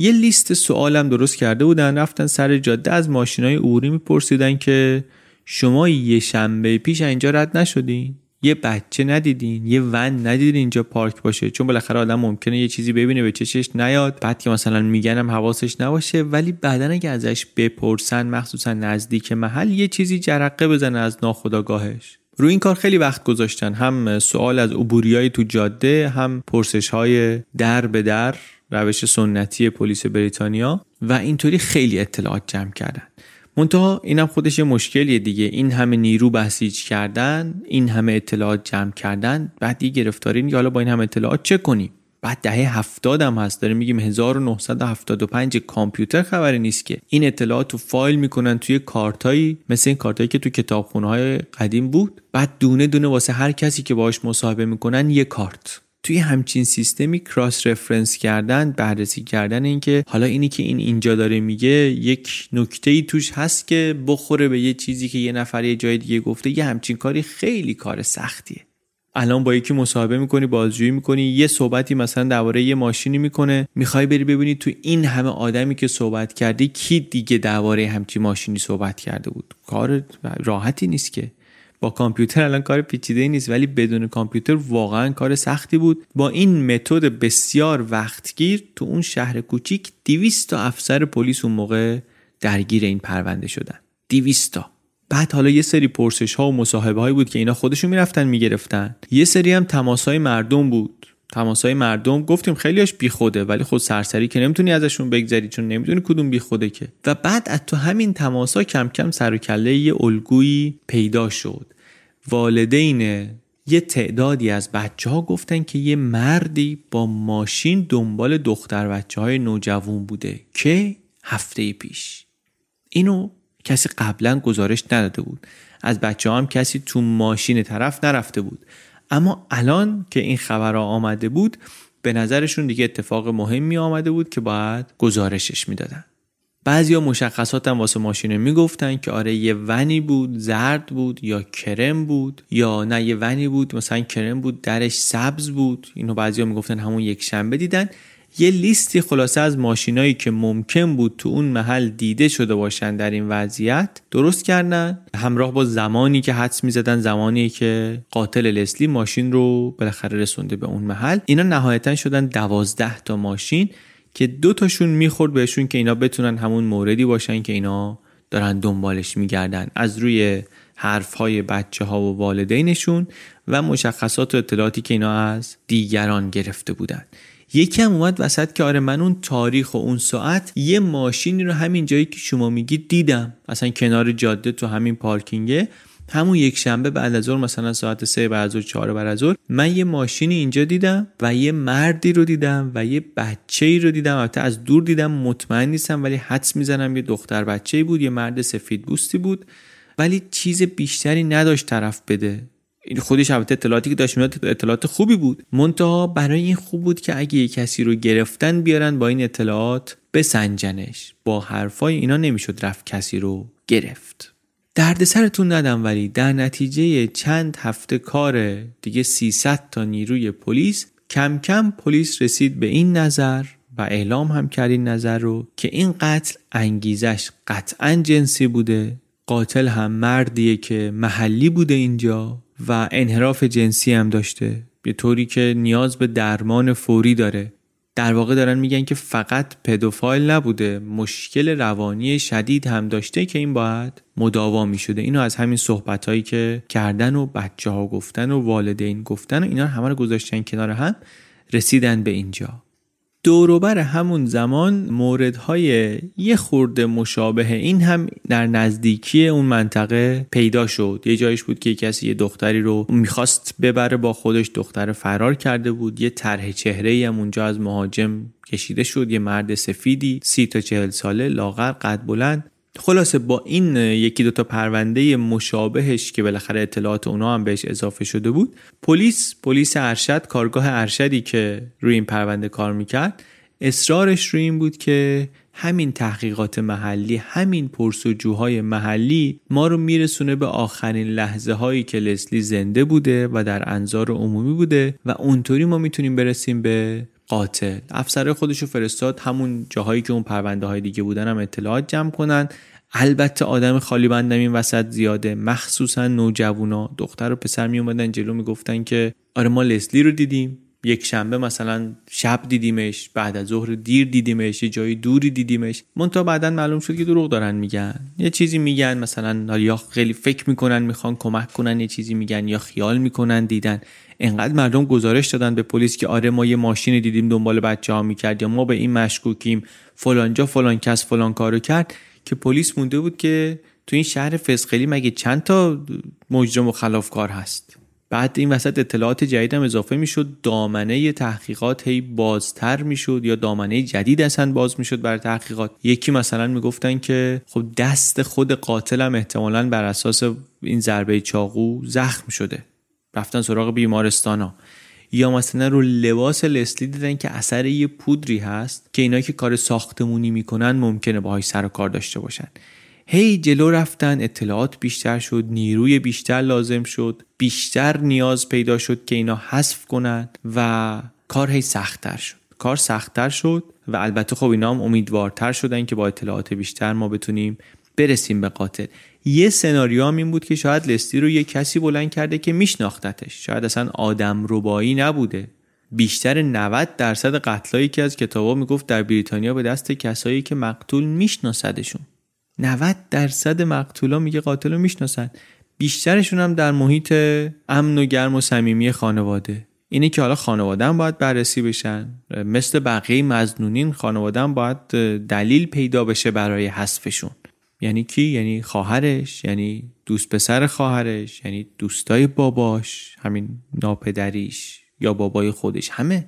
یه لیست سوالم درست کرده بودن، رفتن سر جاده از ماشینای عبوری میپرسیدن که شما یه شنبه پیش اینجا رد نشدین؟ یه بچه ندیدین؟ یه ون ندیدین اینجا پارک باشه؟ چون بالاخره آدم ممکنه یه چیزی ببینه به چشش نیاد، بعد که مثلا میگنم حواسش نباشه، ولی بعدن اگه ازش بپرسن مخصوصا نزدیک محل یه چیزی جرقه بزنه از ناخودآگاهش. روی این کار خیلی وقت گذاشتن، هم سوال از عبوریای تو جاده، هم پرسش‌های در به در، روش سنتی پلیس بریتانیا، و اینطوری خیلی اطلاعات جمع کردن. منتها اینم خودش یه مشکلیه دیگه، این همه نیرو بسیج کردن، این همه اطلاعات جمع کردن، بعد دیگه گرفتارین که حالا با این همه اطلاعات چه کنی؟ بعد دهه هفتاد هم هست، داریم میگیم هزار و نهصد و هفتاد و پنج، کامپیوتر خبری نیست که. این اطلاعات رو فایل میکنن توی کارتایی مثل این کارتایی که تو کتابخونه‌های قدیم بود، بعد دونه دونه واسه هر کسی که باهاش مصاحبه میکنن یه کارت. توی همچین سیستمی کراس رفرنس کردن، بررسی کردن اینکه حالا اینی که این اینجا داره میگه یک نکته‌ای توش هست که بخوره به یه چیزی که یه نفر یه جای دیگه گفته، یه همچین کاری خیلی کار سختیه. الان با یکی مصاحبه میکنی، بازجویی میکنی، یه صحبتی مثلا درباره یه ماشینی میکنه، میخوای بری ببینی تو این همه آدمی که صحبت کردی کی دیگه درباره همچین ماشینی صحبت کرده بود. کار راحتی نیست که. با کامپیوتر الان کار پیچیده‌ای نیست، ولی بدون کامپیوتر واقعا کار سختی بود. با این متد بسیار وقتگیر تو اون شهر کوچیک دویست تا افسر پلیس اون موقع درگیر این پرونده شدن. دویست تا. بعد حالا یه سری پرسش ها و مصاحبه هایی بود که اینا خودشون میرفتن میگرفتن، یه سری هم تماس‌های مردم بود. تماس‌های مردم گفتیم خیلیش بیخوده، ولی خود سرسری که نمیتونی ازشون بگذری، چون نمیدونی کدوم بیخوده که. و بعد از تو همین تماس‌ها کم کم سر و کله یه الگویی پیدا شد. والدین یه تعدادی از بچه‌ها گفتن که یه مردی با ماشین دنبال دختر بچه‌های نوجوان بوده که هفته پیش. اینو کسی قبلا گزارش نداده بود، از بچه‌ها هم کسی تو ماشین طرف نرفته بود، اما الان که این خبرها آمده بود به نظرشون دیگه اتفاق مهمی آمده بود که باید گزارشش میدادن. بعضیا مشخصات هم واسه ماشین میگفتن که آره یه ونی بود، زرد بود یا کرم بود، یا نه یه ونی بود مثلا کرم بود درش سبز بود. اینو بعضیا میگفتن همون یک شنبه دیدن. یه لیستی خلاصه از ماشینایی که ممکن بود تو اون محل دیده شده باشن در این وضعیت درست کردن، همراه با زمانی که حدس می‌زدن، زمانی که قاتل لسلی ماشین رو بالاخره رسونده به اون محل. اینا نهایتاً شدن دوازده تا ماشین که دو تاشون میخورد بهشون که اینا بتونن همون موردی باشن که اینا دارن دنبالش میگردن، از روی حرف‌های بچه‌ها و والدینشون و مشخصات و اطلاعاتی که اینا از دیگران گرفته بودن. یکی هم اومد وسط که آره من اون تاریخ و اون ساعت یه ماشینی رو همین جایی که شما میگید دیدم، اصلا کنار جاده تو همین پارکینگه، همون یک شنبه بعد از ظهر مثلا ساعت سه بعد از ظهر چهار بعد از ظهر من یه ماشینی اینجا دیدم و یه مردی رو دیدم و یه بچه‌ای رو دیدم. البته از دور دیدم، مطمئن نیستم، ولی حدس میزنم یه دختر بچه‌ای بود، یه مرد سفید پوستی بود، ولی چیز بیشتری نداشت طرف بده. این خودش البته اطلاعاتی که داشت میاد اطلاعات خوبی بود، منتها برای این خوب بود که اگه یه کسی رو گرفتن بیارن با این اطلاعات بسنجنش. با حرفای اینا نمیشد رفت کسی رو گرفت. درد سرتون ندم، ولی در نتیجه چند هفته کار دیگه سیصد تا نیروی پلیس، کم کم پلیس رسید به این نظر و اعلام هم کرد این نظر رو که این قتل انگیزش قطعاً جنسی بوده، قاتل هم مردیه که محلی بوده اینجا و انحراف جنسی هم داشته، به طوری که نیاز به درمان فوری داره. در واقع دارن میگن که فقط پدوفایل نبوده، مشکل روانی شدید هم داشته که این باید مداوا میشده. اینو از همین صحبتایی که کردن و بچه ها گفتن و والدین گفتن و اینا همه رو گذاشتن کنار هم، رسیدن به اینجا. دوروبر همون زمان موردهای یه خورده مشابه این هم در نزدیکی اون منطقه پیدا شد. یه جایش بود که کسی یه دختری رو میخواست ببره با خودش، دختر فرار کرده بود، یه طرح چهره‌ای هم اونجا از مهاجم کشیده شد، یه مرد سفیدی سی تا چهل ساله، لاغر، قد بلند. خلاصه با این یکی دوتا پرونده مشابهش که بالاخره اطلاعات اونا هم بهش اضافه شده بود، پلیس پلیس ارشد، کارگاه ارشدی که روی این پرونده کار میکرد، اصرارش روی این بود که همین تحقیقات محلی، همین پرسجوهای محلی ما رو میرسونه به آخرین لحظه هایی که لسلی زنده بوده و در انظار عمومی بوده و اونطوری ما میتونیم برسیم به قاتل. افسر خودشو فرستاد همون جاهایی که اون پرونده های دیگه بودن هم اطلاعات جمع کنن. البته آدم خالی بندم این وسط زیاده، مخصوصا نوجوانا. دختر و پسر می اومدن جلو میگفتن که آره ما لسلی رو دیدیم، یک شنبه مثلا شب دیدیمش، بعد از ظهر دیر دیدیمش، یه جای دوری دیدیمش. منتها بعدن معلوم شد که دروغ دارن میگن، یه چیزی میگن، مثلا یا خیلی فکر میکنن میخوان کمک کنن، یه چیزی میگن، یا خیال میکنن دیدن. انقدر مردم گزارش دادن به پلیس که آره ما یه ماشین دیدیم دنبال بچه‌ها میکرد، یا ما به این مشکوکیم، فلان جا فلان کس فلان کارو کرد، که پلیس مونده بود که تو این شهر فسقلی مگه چند تا مجرم و خلافکار هست. بعد این وسط اطلاعات جدید هم اضافه میشد، دامنه تحقیقات هی بازتر میشد یا دامنه جدید اصلا باز میشد برای تحقیقات. یکی مثلا میگفتن که خب دست خود قاتلم احتمالاً بر اساس این ضربه چاقو زخم شده، رفتن سراغ بیمارستانا. یا مثلا رو لباس لسلی دیدن که اثر یه پودری هست که اینا که کار ساختمونی میکنن ممکنه باهاش سر و کار داشته باشن. هی جلو رفتن، اطلاعات بیشتر شد، نیروی بیشتر لازم شد، بیشتر نیاز پیدا شد که اینا حذف کنن و کار هی سخت‌تر شد. کار سخت‌تر شد و البته خب اینا هم امیدوارتر شدن که با اطلاعات بیشتر ما بتونیم برسیم به قاتل. یه سناریو هم این بود که شاید لستی رو یه کسی بلند کرده که میشناختتش، شاید اصلا آدم ربایی نبوده. بیشتر نود درصد قتلایی که از کتابا میگفت در بریتانیا به دست کسایی که مقتول میشناسدشون، نود درصد مقتولا میگه قاتل رو میشناسن، بیشترشون هم در محیط امن و گرم و صمیمی خانواده. اینه که حالا خانواده هم باید بررسی بشن، مثل بقیه مظنونین خانواده هم باید دلیل پیدا بشه برای حذفشون. یعنی کی؟ یعنی خواهرش، یعنی دوست پسر خواهرش، یعنی دوستای باباش، همین ناپدریش یا بابای خودش، همه.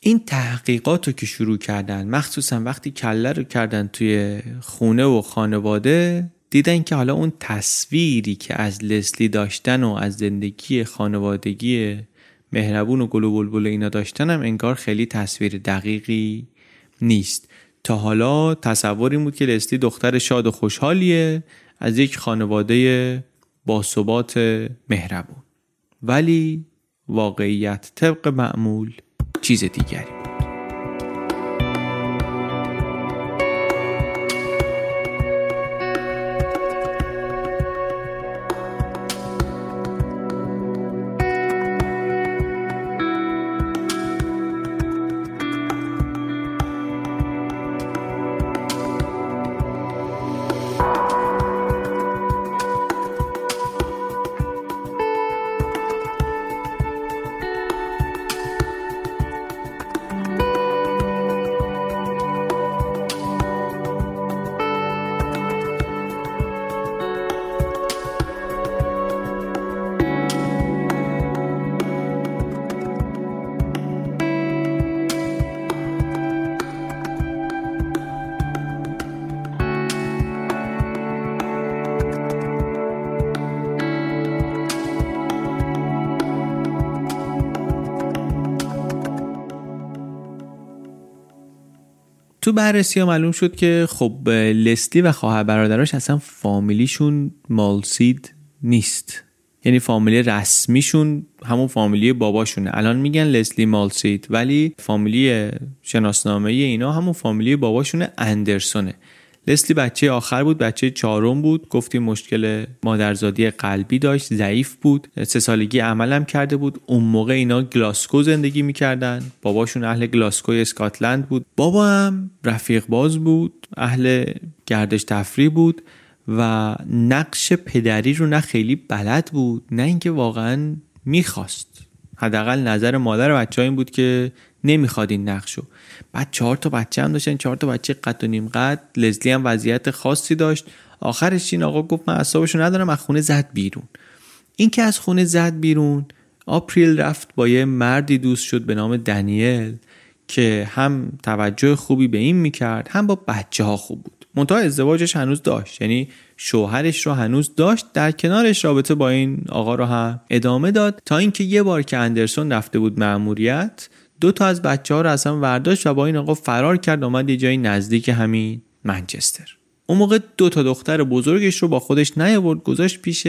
این تحقیقات رو که شروع کردن، مخصوصا وقتی کله رو کردن توی خونه و خانواده، دیدن که حالا اون تصویری که از لسلی داشتن و از زندگی خانوادگی مهربون و گل و بلبل اینا داشتن هم انگار خیلی تصویر دقیقی نیست. تا حالا تصور این بود که لسلی دختر شاد و خوشحالیه از یک خانواده باثبات مهربون، ولی واقعیت طبق معمول چیز دیگری بود. تو بررسی ها معلوم شد که خب لسلی و خواهر برادراش اصلا فامیلیشون مالسید نیست، یعنی فامیلی رسمیشون همون فامیلی باباشونه. الان میگن لسلی مالسید، ولی فامیلی شناسنامه اینا همون فامیلی باباشونه، اندرسونه. لسلی بچه آخر بود، بچه چهارم بود، گفتیم مشکل مادرزادی قلبی داشت، ضعیف بود، سه سالگی عملم کرده بود. اون موقع اینا گلاسکو زندگی میکردن، باباشون اهل گلاسکوی اسکاتلند بود، بابا هم رفیق باز بود، اهل گردش تفریح بود و نقش پدری رو نه خیلی بلد بود نه اینکه واقعا میخواست. حداقل نظر مادر بچه‌ها این بود که نمیخواد این نقشو. بعد چهار تا بچه هم داشتن، چهار تا بچه قد و نیم قد. لزلی هم وضعیت خاصی داشت. آخرش این آقا گفت من اعصابشو ندارم، از خونه زد بیرون. این که از خونه زد بیرون، آپریل رفت با یه مردی دوست شد به نام دنیل که هم توجه خوبی به این میکرد، هم با بچه ها خوب بود. منتها ازدواجش هنوز داشت، یعنی شوهرش رو هنوز داشت، در کنارش رابطه با این آقا رو هم ادامه داد تا اینکه یه بار که اندرسون رفته بود مأموریت، دو تا از بچه‌ها رو اصلا ورداشت و با این آقا فرار کرد، اومد یه جایی نزدیک همین منچستر. اون موقع دو تا دختر بزرگش رو با خودش نیاورد، گذاشت پیش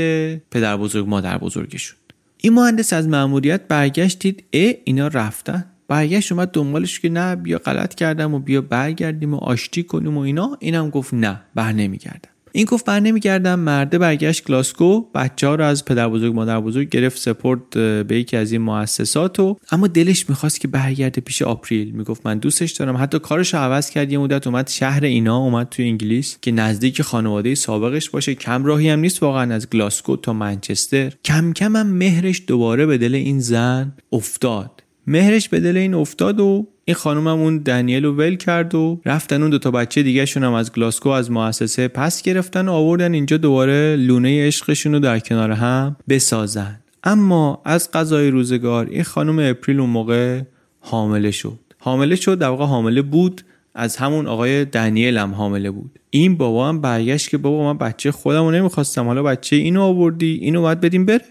پدر بزرگ مادر بزرگشون. این مهندس از مأموریت برگشت، دید ای اینا رفتن، برگشت اومد دنبالش که نه بیا غلط کردم و بیا برگردیم و آشتی کنیم و اینا. اینم گفت نه بر نمیگردم. این گفت بر نمیگردم. مرده برگشت گلاسگو، بچه‌ها رو از پدر بزرگ مادر بزرگ گرفت سپورت به یکی از این مؤسسات، و اما دلش میخواست که برگرده پیش آپریل. میگفت من دوستش دارم. حتی کارش رو عوض کرد، یه مدت اومد شهر اینا، اومد تو انگلیس که نزدیک خانواده سابقش باشه. کم راهی هم نیست واقعا از گلاسگو تا منچستر. کم کم هم مهرش دوباره به دل این زن افتاد. مهرش به دل این افتاد و این خانم هم اون دنیل رو ول کرد و رفتن اون دو تا بچه دیگه شون هم از گلاسکو از مؤسسه پس گرفتن و آوردن اینجا دوباره لونه عشقشون رو در کنار هم بسازن. اما از قضای روزگار این خانم اپریل اون موقع حامله شد. حامله شد، در واقع حامله بود، از همون آقای دنیل هم حامله بود. این بابا هم برگشت که بابا من بچه خودم رو نمیخواستم، حالا بچه اینو آوردی، اینو باید بدیم بره.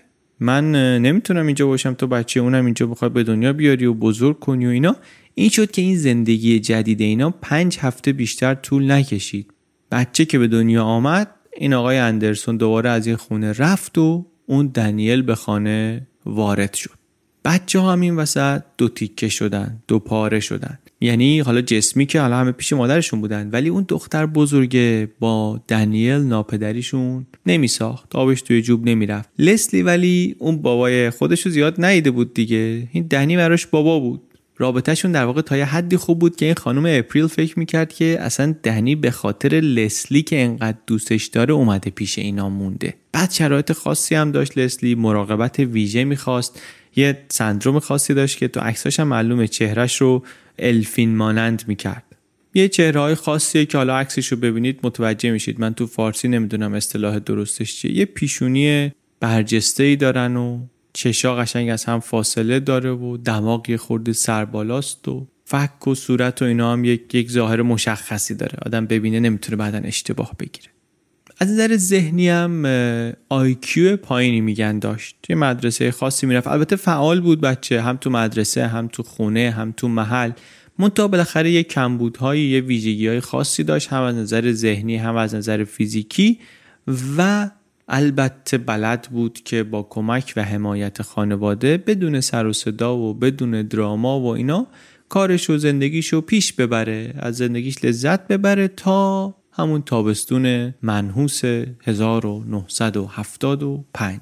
من نمیتونم اینجا باشم، تو بچه اونم اینجا بخواد به دنیا بیاری و بزرگ کنی و اینا. این شد که این زندگی جدید اینا پنج هفته بیشتر طول نکشید. بچه که به دنیا آمد، این آقای اندرسون دوباره از این خونه رفت و اون دنیل به خانه وارد شد. بچه ها هم این وسط دو تیکه شدن، دو پاره شدن. یعنی حالا جسمی که حالا همه پیش مادرشون بودن، ولی اون دختر بزرگه با دنیل ناپدریشون نمیساخت، آبش توی جوب نمیرفت. لسلی ولی اون بابای خودشو زیاد ندیده بود دیگه، این دنی براش بابا بود. رابطهشون در واقع تا یه حدی خوب بود که این خانم اپریل فکر میکرد که اصلا دنی به خاطر لسلی که انقدر دوستش داره اومده پیش اینا مونده. بعد شرایط خاصی هم داشت لسلی، مراقبت ویژه میخواست، یه سندروم خاصی داشت که تو عکساش هم معلومه، چهرهش رو الفین مانند میکرد. یه چهره‌های خاصیه که حالا عکسش رو ببینید متوجه میشید. من تو فارسی نمیدونم اصطلاح درستش چیه. یه پیشونی برجسته‌ای دارن و چشا قشنگ از هم فاصله داره و دماغ یه خورده سربالاست و فک و صورت و اینا هم یک یک ظاهر مشخصی داره. آدم ببینه نمیتونه بعدن اشتباه بگیره. از نظر ذهنی هم آی کیو پایینی میگن داشت. یه مدرسه خاصی میرفت. البته فعال بود بچه، هم تو مدرسه، هم تو خونه، هم تو محل. منتها بالاخره یه کمبودهای، یه ویژگی‌های خاصی داشت، هم از نظر ذهنی، هم از نظر فیزیکی. و البته بلد بود که با کمک و حمایت خانواده بدون سر و صدا و بدون دراما و اینا کارش و زندگیشو پیش ببره، از زندگیش لذت ببره تا همون تابستون منحوس هزار و نهصد و هفتاد و پنج.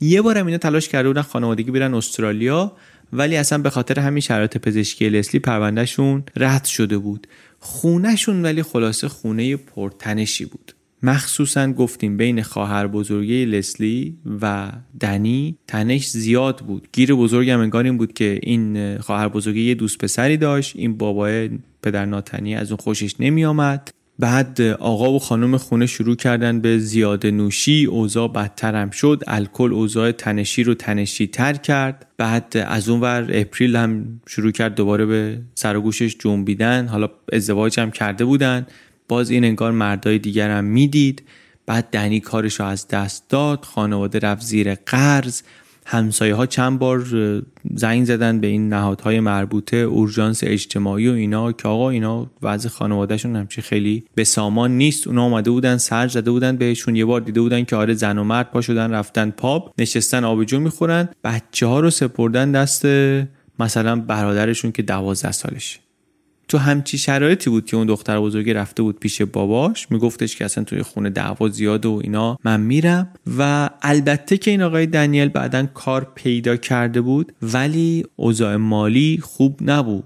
یه بارم اینا تلاش کرده بودن خانوادگی برن استرالیا، ولی اصلا به خاطر همین شرایط پزشکی لسلی پروندهشون رد شده بود. خونهشون ولی خلاصه خونه پرتنشی بود. مخصوصا گفتیم بین خواهر بزرگی لسلی و دنی تنش زیاد بود. گیر بزرگ هم انگار این بود که این خواهر بزرگی یه دوست پسری داشت، این بابای پدر ناتنی از اون خوشش نمی آمد. بعد آقا و خانم خونه شروع کردن به زیاده نوشی، اوضاع بدتر هم شد. الکل اوضاع تنشی رو تنشی تر کرد. بعد از اونور اپریل هم شروع کرد دوباره به سر و گوشش جنبیدن. حالا ازدواج هم کرده بودن، باز این انگار مردای دیگر هم میدید. بعد دنی کارش رو از دست داد، خانواده رفت زیر قرض. همسایه ها چند بار زنگ زدن به این نهادهای مربوطه، اورژانس اجتماعی و اینا، که آقا اینا وضع خانوادهشون همچی خیلی به سامان نیست. اونا اومده بودن سر زده بودن بهشون، یه بار دیده بودن که آره زن و مرد پا شدن رفتن پاب، نشستن آبجو میخورن، بچه ها رو سپردن دست مثلا برادرشون که دوازده سالشه. تو همچی شرایطی بود که اون دختر بزرگی رفته بود پیش باباش، میگفتش که اصلا توی خونه دعوا زیاده و اینا، من میرم. و البته که این آقای دنیل بعدن کار پیدا کرده بود، ولی اوضاع مالی خوب نبود.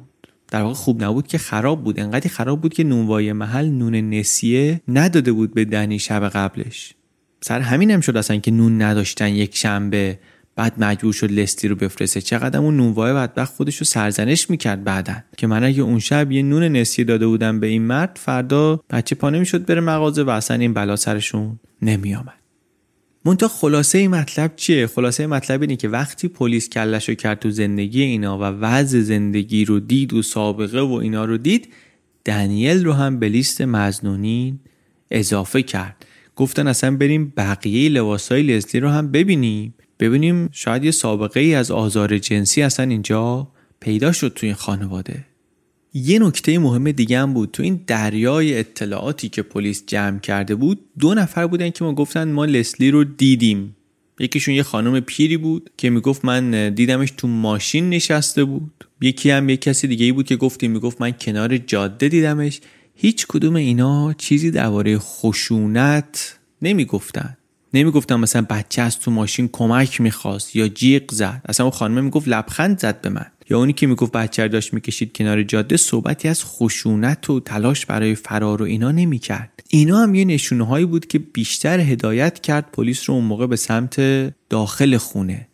در واقع خوب نبود که خراب بود. انقدر خراب بود که نونوای محل نون نسیه نداده بود به دنی شب قبلش. سر همینم شد اصلا که نون نداشتن یک شنبه. بعد مجبور شد لستی رو بفرسته. چقدر اون نونوای بدبخت خودش رو سرزنش میکرد بعدن که من اگه اون شب یه نون نسیه داده بودم به این مرد، فردا بچه پا نمیشد بره مغازه و اصلا این بلا سرشون نمیامد. منتها خلاصه این مطلب چیه؟ خلاصه این مطلب اینه که وقتی پلیس کلشو کرد تو زندگی اینا و وضع زندگی رو دید و سابقه و اینا رو دید، دنیل رو هم به لیست مظنونین اضافه کرد. گفتن اصلا بریم بقیه لباسای لزلی رو هم ببینیم، ببینیم شاید یه سابقه ای از آزار جنسی اصلا اینجا پیدا شد تو این خانواده. یه نکته مهم دیگه هم بود تو این دریای اطلاعاتی که پلیس جمع کرده بود. دو نفر بودن که ما گفتن ما لسلی رو دیدیم. یکیشون یه خانم پیری بود که میگفت من دیدمش تو ماشین نشسته بود. یکی هم یه کسی دیگه ای بود که گفتیم میگفت من کنار جاده دیدمش. هیچ کدوم اینا چیزی درباره خشونت نمیگفتن. نمیگفتن مثلا بچه از تو ماشین کمک میخواست یا جیغ زد. اصلا اون خانم میگفت لبخند زد به من. یا اونی که میگفت بچه رو داشت میکشید کنار جاده صحبتی از خشونت و تلاش برای فرار و اینا نمیکرد. اینا هم یه نشونه‌هایی بود که بیشتر هدایت کرد پلیس رو اون موقع به سمت داخل خونه.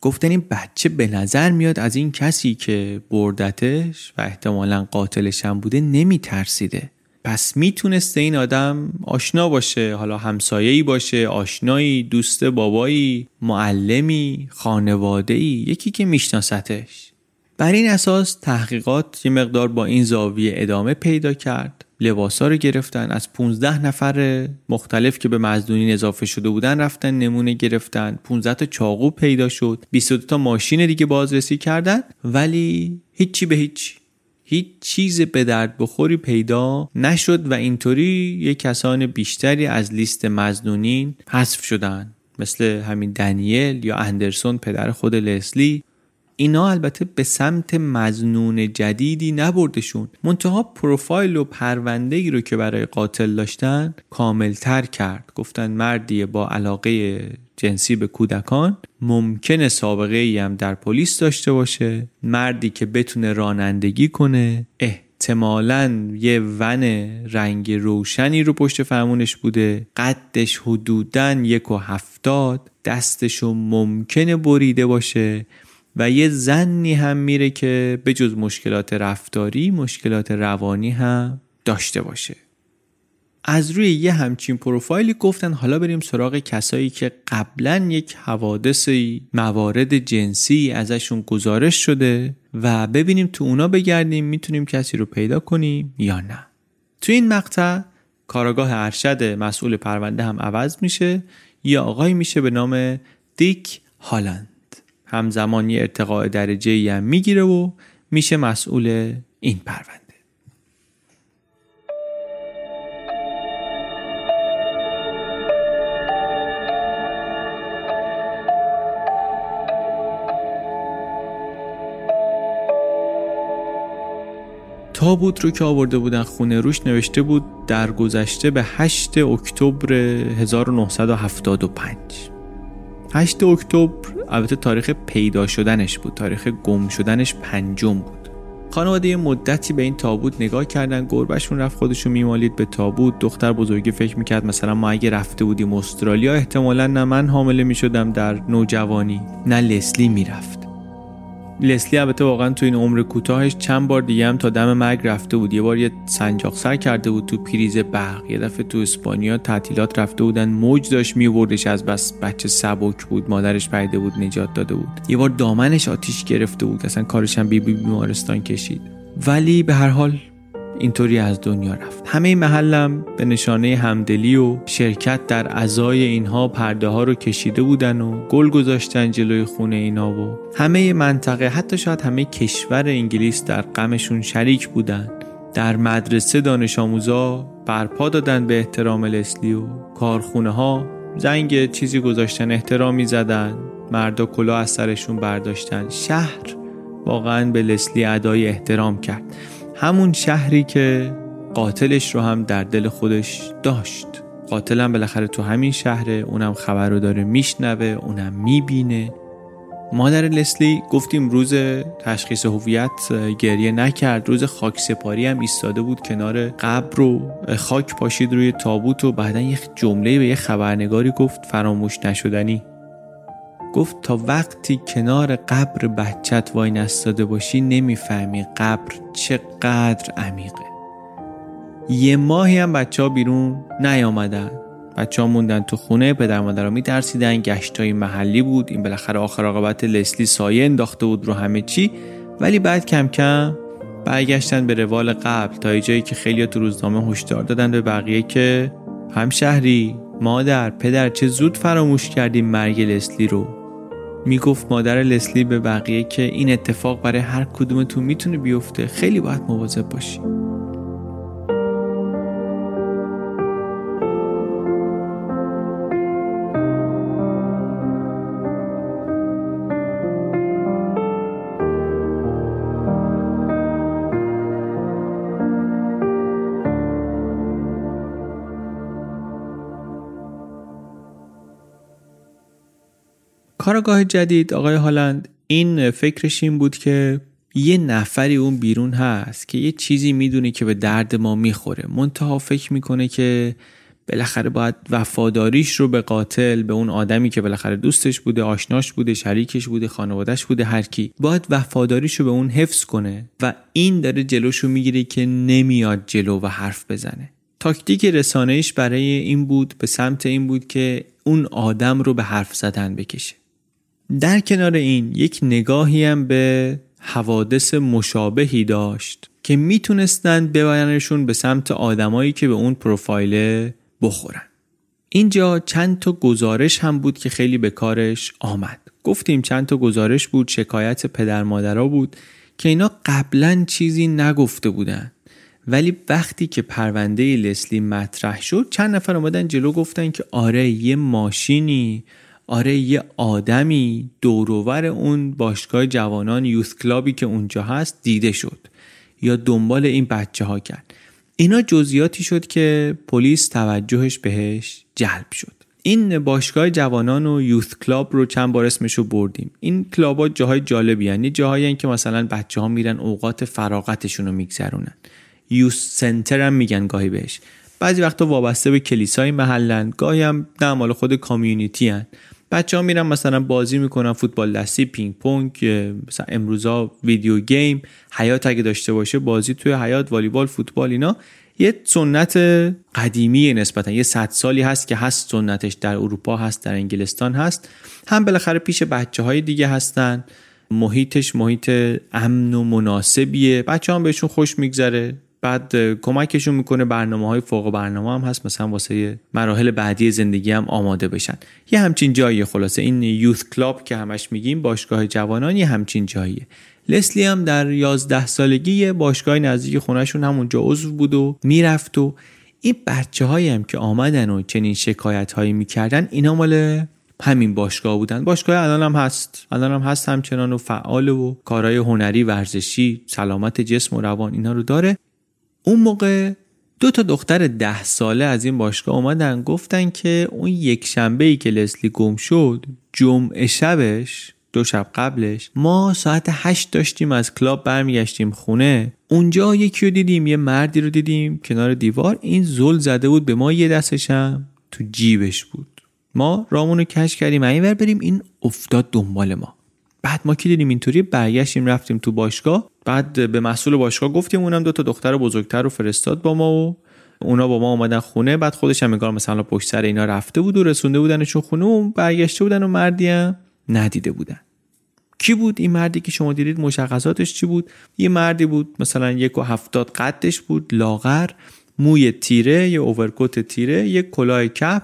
گفتن این بچه به نظر میاد از این کسی که بردتش و احتمالاً قاتلش هم بوده نمیترسیده. پس میتونسته این آدم آشنا باشه، حالا همسایه‌ای باشه، آشنایی، دوست بابایی، معلمی، خانواده‌ای، یکی که میشناستش. بر این اساس تحقیقات یه مقدار با این زاویه ادامه پیدا کرد. لباسا رو گرفتن، از پانزده نفر مختلف که به مظنونین اضافه شده بودن رفتن نمونه گرفتن. پانزده تا چاقو پیدا شد، بیست و دو تا ماشین دیگه بازرسی کردن، ولی هیچی به هیچ هیچ چیز به درد بخوری پیدا نشد و اینطوری یک کسان بیشتری از لیست مظنونین حذف شدن، مثل همین دنیل یا اندرسون پدر خود لسلی. اینا البته به سمت مظنون جدیدی نبردشون، منتها پروفایل و پرونده‌ای رو که برای قاتل داشتن کاملتر کرد. گفتن مردی با علاقه جنسی به کودکان، ممکنه سابقه ای هم در پلیس داشته باشه، مردی که بتونه رانندگی کنه، احتمالاً یه ون رنگ روشنی رو پشت فرمونش بوده، قدش حدوداً یک و هفتاد، دستشو ممکنه بریده باشه و یه زنی هم میره که به جز مشکلات رفتاری مشکلات روانی هم داشته باشه. از روی یه همچین پروفایلی گفتن حالا بریم سراغ کسایی که قبلا یک حوادثی موارد جنسی ازشون گزارش شده و ببینیم تو اونا بگردیم میتونیم کسی رو پیدا کنیم یا نه. تو این مقطع کاراگاه ارشد مسئول پرونده هم عوض میشه، یه آقایی میشه به نام دیک هالند، همزمان یه ارتقاء درجه‌ای هم میگیره و میشه مسئول این پرونده. تابوت رو که آورده بودن خونه روش نوشته بود در گذشته به هشتم اکتبر هزار و نهصد و هفتاد و پنج. هشتم اکتبر البته تاریخ پیدا شدنش بود، تاریخ گم شدنش پنجم بود. خانواده مدتی به این تابوت نگاه کردن، گربهشون رفت خودشون میمالید به تابوت. دختر بزرگی فکر میکرد مثلا ما اگه رفته بودیم استرالیا احتمالاً نه من حامله میشدم در نوجوانی، نه لسلی میرفت. لسلی البته واقعا تو این عمر کوتاهش چند بار دیگه هم تا دم مرگ رفته بود. یه بار یه سنجاق سر کرده بود تو پریز برق، یه دفعه تو اسپانیا تعطیلات رفته بودن موج داشت میوردش، از بس بچه سبک بود مادرش پریده بود نجات داده بود. یه بار دامنش آتیش گرفته بود، اصلا کارش هم بی بی بیمارستان کشید. ولی به هر حال اینطوری از دنیا رفت. همه محلم به نشانه همدلی و شرکت در عزای اینها پرده ها رو کشیده بودن و گل گذاشتن جلوی خونه اینا و همه منطقه، حتی شاید همه کشور انگلیس در غمشون شریک بودن. در مدرسه دانش آموزا برپا دادن به احترام لسلی و کارخونه ها زنگ چیزی گذاشتن احترامی زدن، مردا کلاه از سرشون برداشتن. شهر واقعا به لسلی ادای احترام کرد، همون شهری که قاتلش رو هم در دل خودش داشت. قاتلم بالاخره تو همین شهره، اونم خبر رو داره میشنوه، اونم میبینه. مادر لسلی گفتیم روز تشخیص هویت گریه نکرد، روز خاک سپاری هم ایستاده بود کنار قبر و خاک پاشید روی تابوت و بعدن یک جمله به یه خبرنگاری گفت فراموش نشدنی. گفت تا وقتی کنار قبر بچت وای نستاده باشی نمیفهمی قبر چقدر عمیقه. یه ماهی هم بچه ها بیرون نیامدن، بچه ها موندن تو خونه، پدر مادرها میترسیدن، گشتای محلی بود، این بالاخره آخر عاقبت لسلی سایه انداخته بود رو همه چی. ولی بعد کم کم برگشتن به روال قبل، تا جایی که خیلی‌ها تو روزنامه هشدار دادن به بقیه که همشهری، مادر، پدر، چه زود فراموش کردیم مرگ لسلی رو. میگفت مادر لسلی به بقیه که این اتفاق برای هر کدومتون میتونه بیفته، خیلی باید مواظب باشی. کارگاه جدید آقای هالند، این فکرش این بود که یه نفری اون بیرون هست که یه چیزی میدونه که به درد ما میخوره، منتها فکر میکنه که بالاخره باید وفاداریش رو به قاتل، به اون آدمی که بالاخره دوستش بوده، آشناش بوده، شریکش بوده، خانواده‌اش بوده، هر کی، باید وفاداریش رو به اون حفظ کنه و این داره جلوشو میگیره که نمیاد جلو و حرف بزنه. تاکتیک رسانه‌ایش برای این بود، به سمت این بود که اون آدم رو به حرف زدن بکشه. در کنار این یک نگاهی هم به حوادث مشابهی داشت که میتونستند ببرنشون به سمت آدمایی که به اون پروفایل بخورن. اینجا چند تا گزارش هم بود که خیلی به کارش آمد. گفتیم چند تا گزارش بود، شکایت پدر مادرها بود که اینا قبلا چیزی نگفته بودن، ولی وقتی که پرونده لسلی مطرح شد چند نفر اومدن جلو گفتن که آره یه ماشینی، آره یه آدمی دوروبر اون باشگاه جوانان یوث کلابی که اونجا هست دیده شد یا دنبال این بچه ها کرد. اینا جزئیاتی شد که پلیس توجهش بهش جلب شد. این باشگاه جوانان و یوث کلاب رو چند بار اسمشو بردیم. این کلاب ها جاهای جالبی هن، جاهایی هن که مثلا بچه ها میرن اوقات فراغتشون رو میگذرونن. یوث سنتر هم میگن گاهی بهش، بعضی وقتا وابسته به کلیسای محلن، گاهی هم نه مال خود کامیونیتی هن. بچه ها میرن مثلا بازی میکنن، فوتبال دستی، پینگ پونگ، مثلا امروزا ویدیو گیم، حیات اگه داشته باشه بازی توی حیات، والیبال، فوتبال. اینا یه سنت قدیمی نسبتا، یه صد سالی هست که هست سنتش، در اروپا هست، در انگلستان هست، هم بالاخره پیش بچه های دیگه هستن. محیطش محیط امن و مناسبیه، بچه هم بهشون خوش میگذره، بعد کمکشون میکنه، برنامه‌های فوق برنامه هم هست مثلا واسه مراحل بعدی زندگی هم آماده بشن. یه همچین جاییه. خلاصه این یوث کلاب که همش میگیم باشگاه جوانان یه همچین جاییه. لسلی هم در یازده سالگی یه باشگاه نزدیک خونهشون همونجا عضو بود و میرفت و این بچه‌هایی هم که آمدن و چنین شکایت‌هایی میکردن اینا مال همین باشگاه بودن. باشگاه الان هم هست، الان هم هست همچنان و فعال و کارهای هنری، ورزشی، سلامت جسم و روان اینا رو داره. اون موقع دو تا دختر ده ساله از این باشگاه اومدن گفتن که اون یک شنبه‌ای که لسلی گم شد، جمعه شبش، دو شب قبلش، ما ساعت هشت داشتیم از کلاب برمیگشتیم خونه، اونجا یکی رو دیدیم، یه مردی رو دیدیم کنار دیوار، این زل زده بود به ما، یه دستش هم تو جیبش بود. ما رامون رو کش کردیم اینور بریم، این افتاد دنبال ما. بعد ما که دیدیم اینطوری برگشتیم رفتیم تو باشگاه، بعد به مسئول باشگاه گفتیم، اونم دو تا دختر بزرگتر رو فرستاد با ما و اونا با ما اومدن خونه. بعد خودش هم انگار مثلا پشت سر اینا رفته بود و رسونده بودنشون خونه و برگشته بودن و مردی هم ندیده بودن. کی بود این مردی که شما دیدید؟ مشخصاتش چی بود؟ یه مردی بود مثلا یک و هفتاد قدش بود، لاغر، موی تیره، یه اوورکوت تیره، یه کلاه کپ،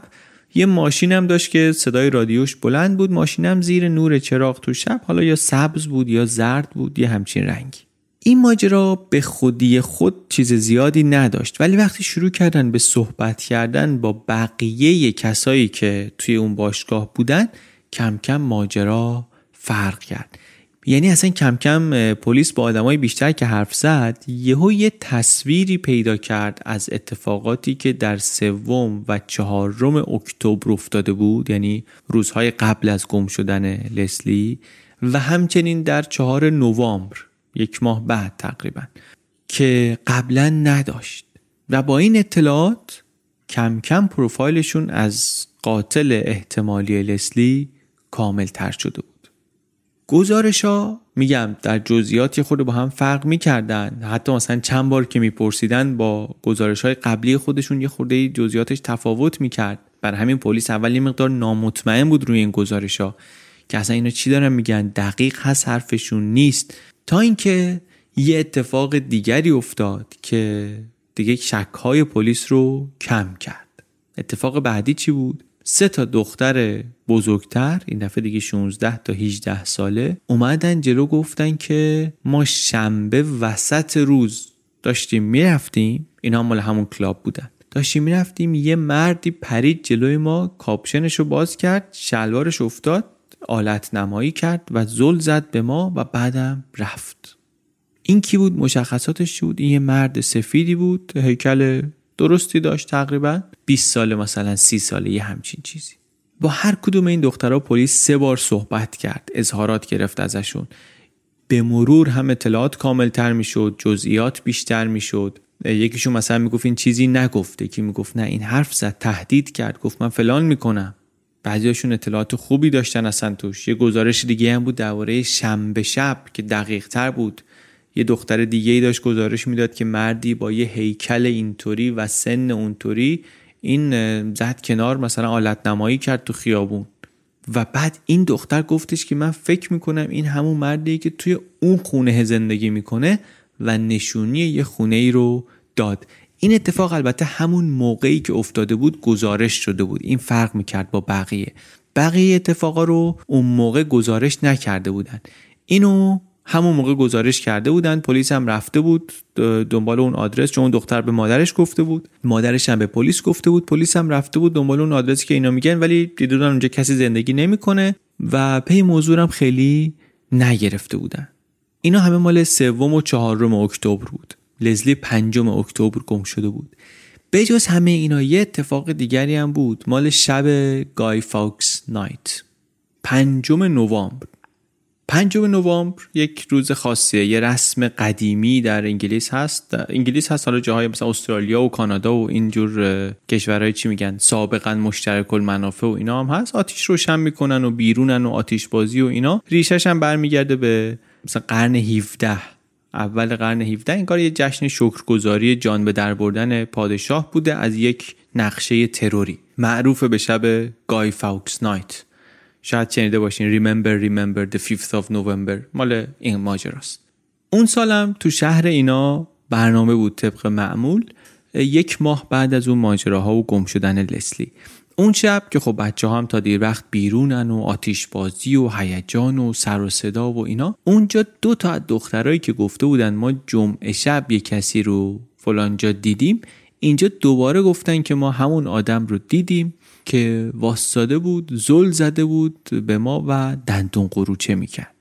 یه ماشین هم داشت که صدای رادیوش بلند بود، ماشین هم زیر نور چراغ تو شب حالا یا سبز بود یا زرد بود، یه همچین رنگی. این ماجرا به خودی خود چیز زیادی نداشت، ولی وقتی شروع کردن به صحبت کردن با بقیه کسایی که توی اون باشگاه بودن، کم کم ماجرا فرق کرد. یعنی اصلا کم کم پلیس با آدمای بیشتر که حرف زد، یهو یه تصویری پیدا کرد از اتفاقاتی که در سوم و چهارم اکتبر افتاده بود، یعنی روزهای قبل از گم شدن لسلی و همچنین در چهار نوامبر، یک ماه بعد تقریبا، که قبلا نداشت. و با این اطلاعات کم کم پروفایلشون از قاتل احتمالی لسلی کامل تر شده بود. گزارش‌ها میگم در جزئیاتی خود با هم فرق می‌کردن، حتی مثلا چند بار که میپرسیدن با گزارش‌های قبلی خودشون یه خورده جزئیاتش تفاوت می‌کرد. بر همین پلیس اول یه مقدار نامطمئن بود روی این گزارش‌ها که اصلا اینا چی دارن میگن، دقیق هست حرفشون نیست، تا اینکه یه اتفاق دیگری افتاد که دیگه شک‌های پلیس رو کم کرد. اتفاق بعدی چی بود؟ سه تا دختر بزرگتر، این دفعه دیگه شانزده تا هجده ساله، اومدن جلو گفتن که ما شنبه وسط روز داشتیم میرفتیم، اینا مال همون کلاب بودن، داشتیم میرفتیم یه مردی پرید جلوی ما، کاپشنش رو باز کرد، شلوارش افتاد، آلت نمایی کرد و زل زد به ما و بعدم رفت. این کی بود؟ مشخصاتش بود؟ این یه مرد سفیدی بود، هیکل درستی داشت، تقریبا بیست ساله، مثلا سی ساله، یه همچین چیزی. با هر کدوم این دخترها پلیس سه بار صحبت کرد، اظهارات گرفت ازشون. به مرور هم اطلاعات کاملتر میشد، جزئیات بیشتر میشد. یکیشون مثلا میگفت این چیزی نگفته، یکی میگفت نه این حرف زد، تهدید کرد، گفت من فلان میکنم. بعضیاشون اطلاعات خوبی داشتن اصلا توش. یه گزارش دیگه هم بود درباره شنبه شب که دقیق تر بود. یه دختر دیگه‌ای داشت گزارش میداد که مردی با یه هیکل اینطوری و سن اونطوری این زد کنار، مثلا آلت نمایی کرد تو خیابون. و بعد این دختر گفتش که من فکر میکنم این همون مردیه که توی اون خونه زندگی میکنه و نشونی یه خونه ای رو داد. این اتفاق البته همون موقعی که افتاده بود گزارش شده بود، این فرق میکرد با بقیه. بقیه اتفاقا رو اون موقع گزارش نکرده بودن، اینو همون موقع گزارش کرده بودن. پلیس هم رفته بود دنبال اون آدرس، چون دختر به مادرش گفته بود، مادرش هم به پلیس گفته بود، پلیس هم رفته بود دنبال اون آدرسی که اینا میگن، ولی دیدن اونجا کسی زندگی نمیکنه و پی موضوع هم خیلی نگرفته بودن. اینا همه مال سوم و چهارم اکتبر بود. لزلی پنجم اکتبر گم شده بود. به جز همه اینا یه اتفاق دیگری هم بود، مال شب گای فاکس نایت، پنجم نوامبر. پنجم نوامبر یک روز خاصیه، یه رسم قدیمی در انگلیس هست. در انگلیس هست، حالا جاهای مثلا استرالیا و کانادا و اینجور کشورهای چی میگن سابقا مشترک المنافع و اینا هم هست، آتیش روشن میکنن و بیرونن و آتیش بازی و اینا. ریشش هم برمیگرده به مثلا قرن هفدهم، اول قرن هفدهم. این کار یه جشن شکرگزاری جان به در بردن پادشاه بوده از یک نقشه تروری، معروف به شب گای فاکس نایت. شاید چنیده باشین Remember Remember the fifth of November، مال این ماجراست. اون سالم تو شهر اینا برنامه بود طبق معمول، یک ماه بعد از اون ماجراها و گم شدن لسلی. اون شب که خب بچه هم تا دیر وقت بیرونن و آتیش بازی و هیجان و سر و صدا و اینا، اونجا دو تا دخترایی که گفته بودن ما جمعه شب یه کسی رو فلانجا دیدیم، اینجا دوباره گفتن که ما همون آدم رو دیدیم که واسطاده بود، زل زده بود به ما و دندون قروچه میکرد.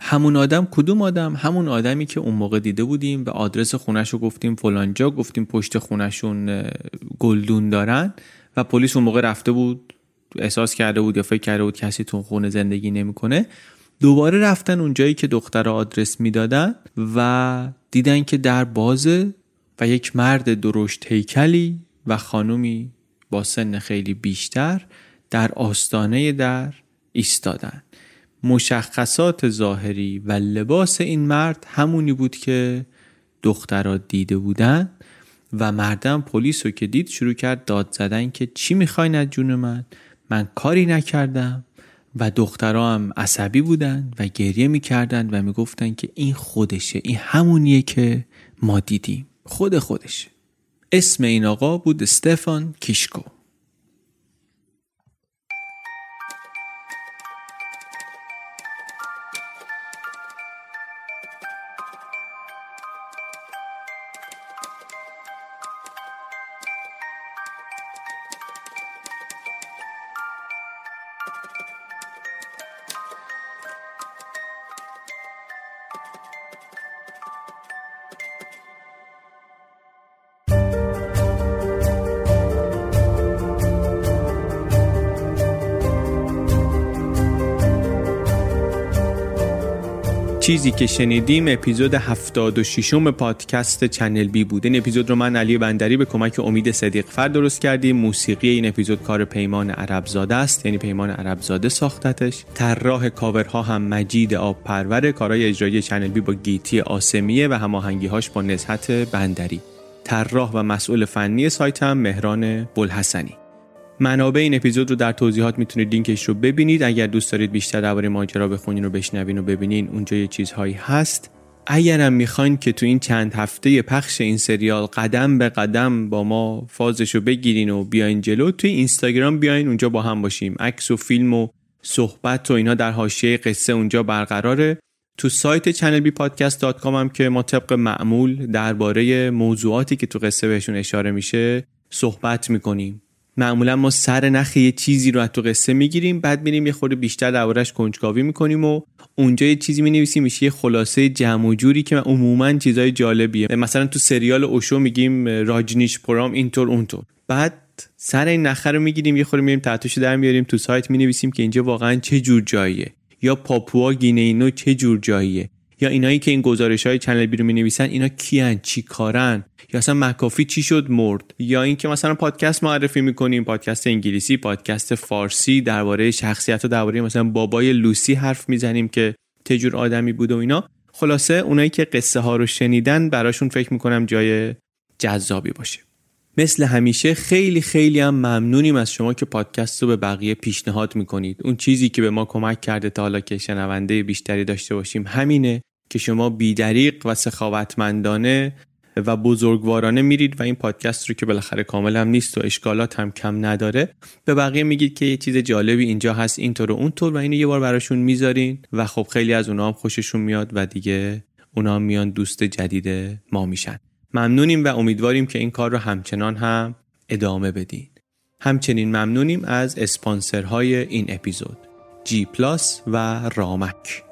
همون آدم کدوم آدم؟ همون آدمی که اون موقع دیده بودیم، به آدرس خونش رو گفتیم فلانجا، گفتیم پشت خونشون گلدون دارن و پلیس اون موقع رفته بود، احساس کرده بود یا فکر کرده بود کسی تو خونه زندگی نمیکنه. دوباره رفتن اونجایی که دخترها آدرس میدادن و دیدن که در بازه و یک مرد درشت هیکلی و خانومی با سن خیلی بیشتر در آستانه در ایستادن. مشخصات ظاهری و لباس این مرد همونی بود که دخترها دیده بودن و مردم پلیس رو که دید شروع کرد داد زدن که چی میخواین از جون من، من کاری نکردم. و دخترها هم عصبی بودن و گریه میکردن و میگفتن که این خودشه، این همونیه که ما دیدیم، خود خودشه. اسم این آقا بود استیفن کیشکو. چیزی که شنیدیم اپیزود هفتاد و ششم پادکست چنل بی بود. این اپیزود رو من علی بندری به کمک امید صدیق فرد درست کردیم. موسیقی این اپیزود کار پیمان عربزاده است، یعنی پیمان عربزاده ساختتش. طراح کاورها هم مجید آب پروره. کارهای اجرایی چنل بی با گیتی آسمیه و هماهنگی‌هاش با نزهت بندری. طراح و مسئول فنی سایت هم مهران بوالحسنی. منابع این اپیزود رو در توضیحات میتونید لینکش رو ببینید. اگر دوست دارید بیشتر درباره ماجرا بخونین و بشنوین و ببینین، اونجا یه چیزهایی هست. اگرم میخواین که تو این چند هفته پخش این سریال قدم به قدم با ما فازشو بگیرین و بیاین جلو، توی اینستاگرام بیاین، اونجا با هم باشیم. عکس و فیلم و صحبت و اینا در حاشیه قصه اونجا برقراره. تو سایت چنل بی پادکست دات کام هم که ما طبق معمول درباره موضوعاتی که تو قصه بهشون اشاره میشه صحبت میکنیم. معمولا ما سر نخ یه چیزی رو از تو قصه میگیریم، بعد میریم یه خورده بیشتر دربارش کنجکاوی میکنیم و اونجا یه چیزی مینویسیم، میشه یه خلاصه جمع و جوری که عموما چیزای جالبیه. مثلا تو سریال اوشو میگیم راجنیش پرام اینطور اونطور، بعد سر این نخ رو میگیریم یه خورده میریم تحتش در میاریم تو سایت مینویسیم که اینجا واقعا چه جور جاییه، یا پاپوا گینه نو چه جور جاییه، یا اینایی که این گزارش‌های چنل بی رو می‌نویسن اینا کیان، چیکارن، یا اصلا مکافی چی شد مرد، یا اینکه مثلا پادکست معرفی می‌کنیم، پادکست انگلیسی، پادکست فارسی، درباره شخصیت‌ها، درباره مثلا بابای لوسی حرف میزنیم که چه جور آدمی بود و اینا. خلاصه اونایی که قصه ها رو شنیدن براشون فکر می‌کنم جای جذابی باشه. مثل همیشه خیلی خیلی هم ممنونیم از شما که پادکست رو به بقیه پیشنهاد می‌کنید. اون چیزی که به ما کمک کرده تا حالا که شنونده بیشتری داشته باشیم همینه که شما بی‌دریغ و سخاوتمندانه و بزرگوارانه میرید و این پادکست رو که بالاخره کامل هم نیست و اشکالات هم کم نداره، به بقیه میگید که یه چیز جالبی اینجا هست اینطور و اونطور و اینو یه بار براشون میذارین و خب خیلی از اونها هم خوششون میاد و دیگه اونا هم میان دوست جدید ما میشن. ممنونیم و امیدواریم که این کار رو همچنان هم ادامه بدین. همچنین ممنونیم از اسپانسرهای این اپیزود، جی پلاس و رامک.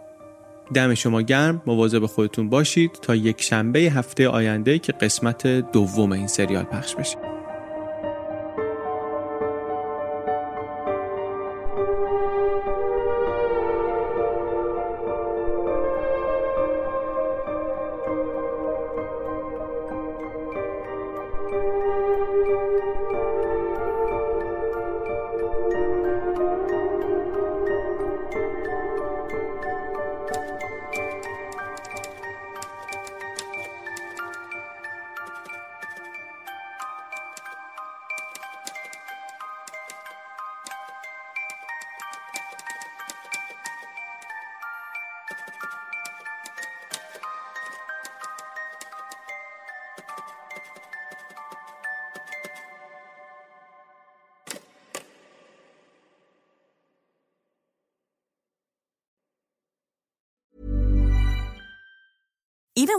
دم شما گرم، مواظب خودتون باشید تا یک شنبه هفته آینده که قسمت دوم این سریال پخش بشه. Even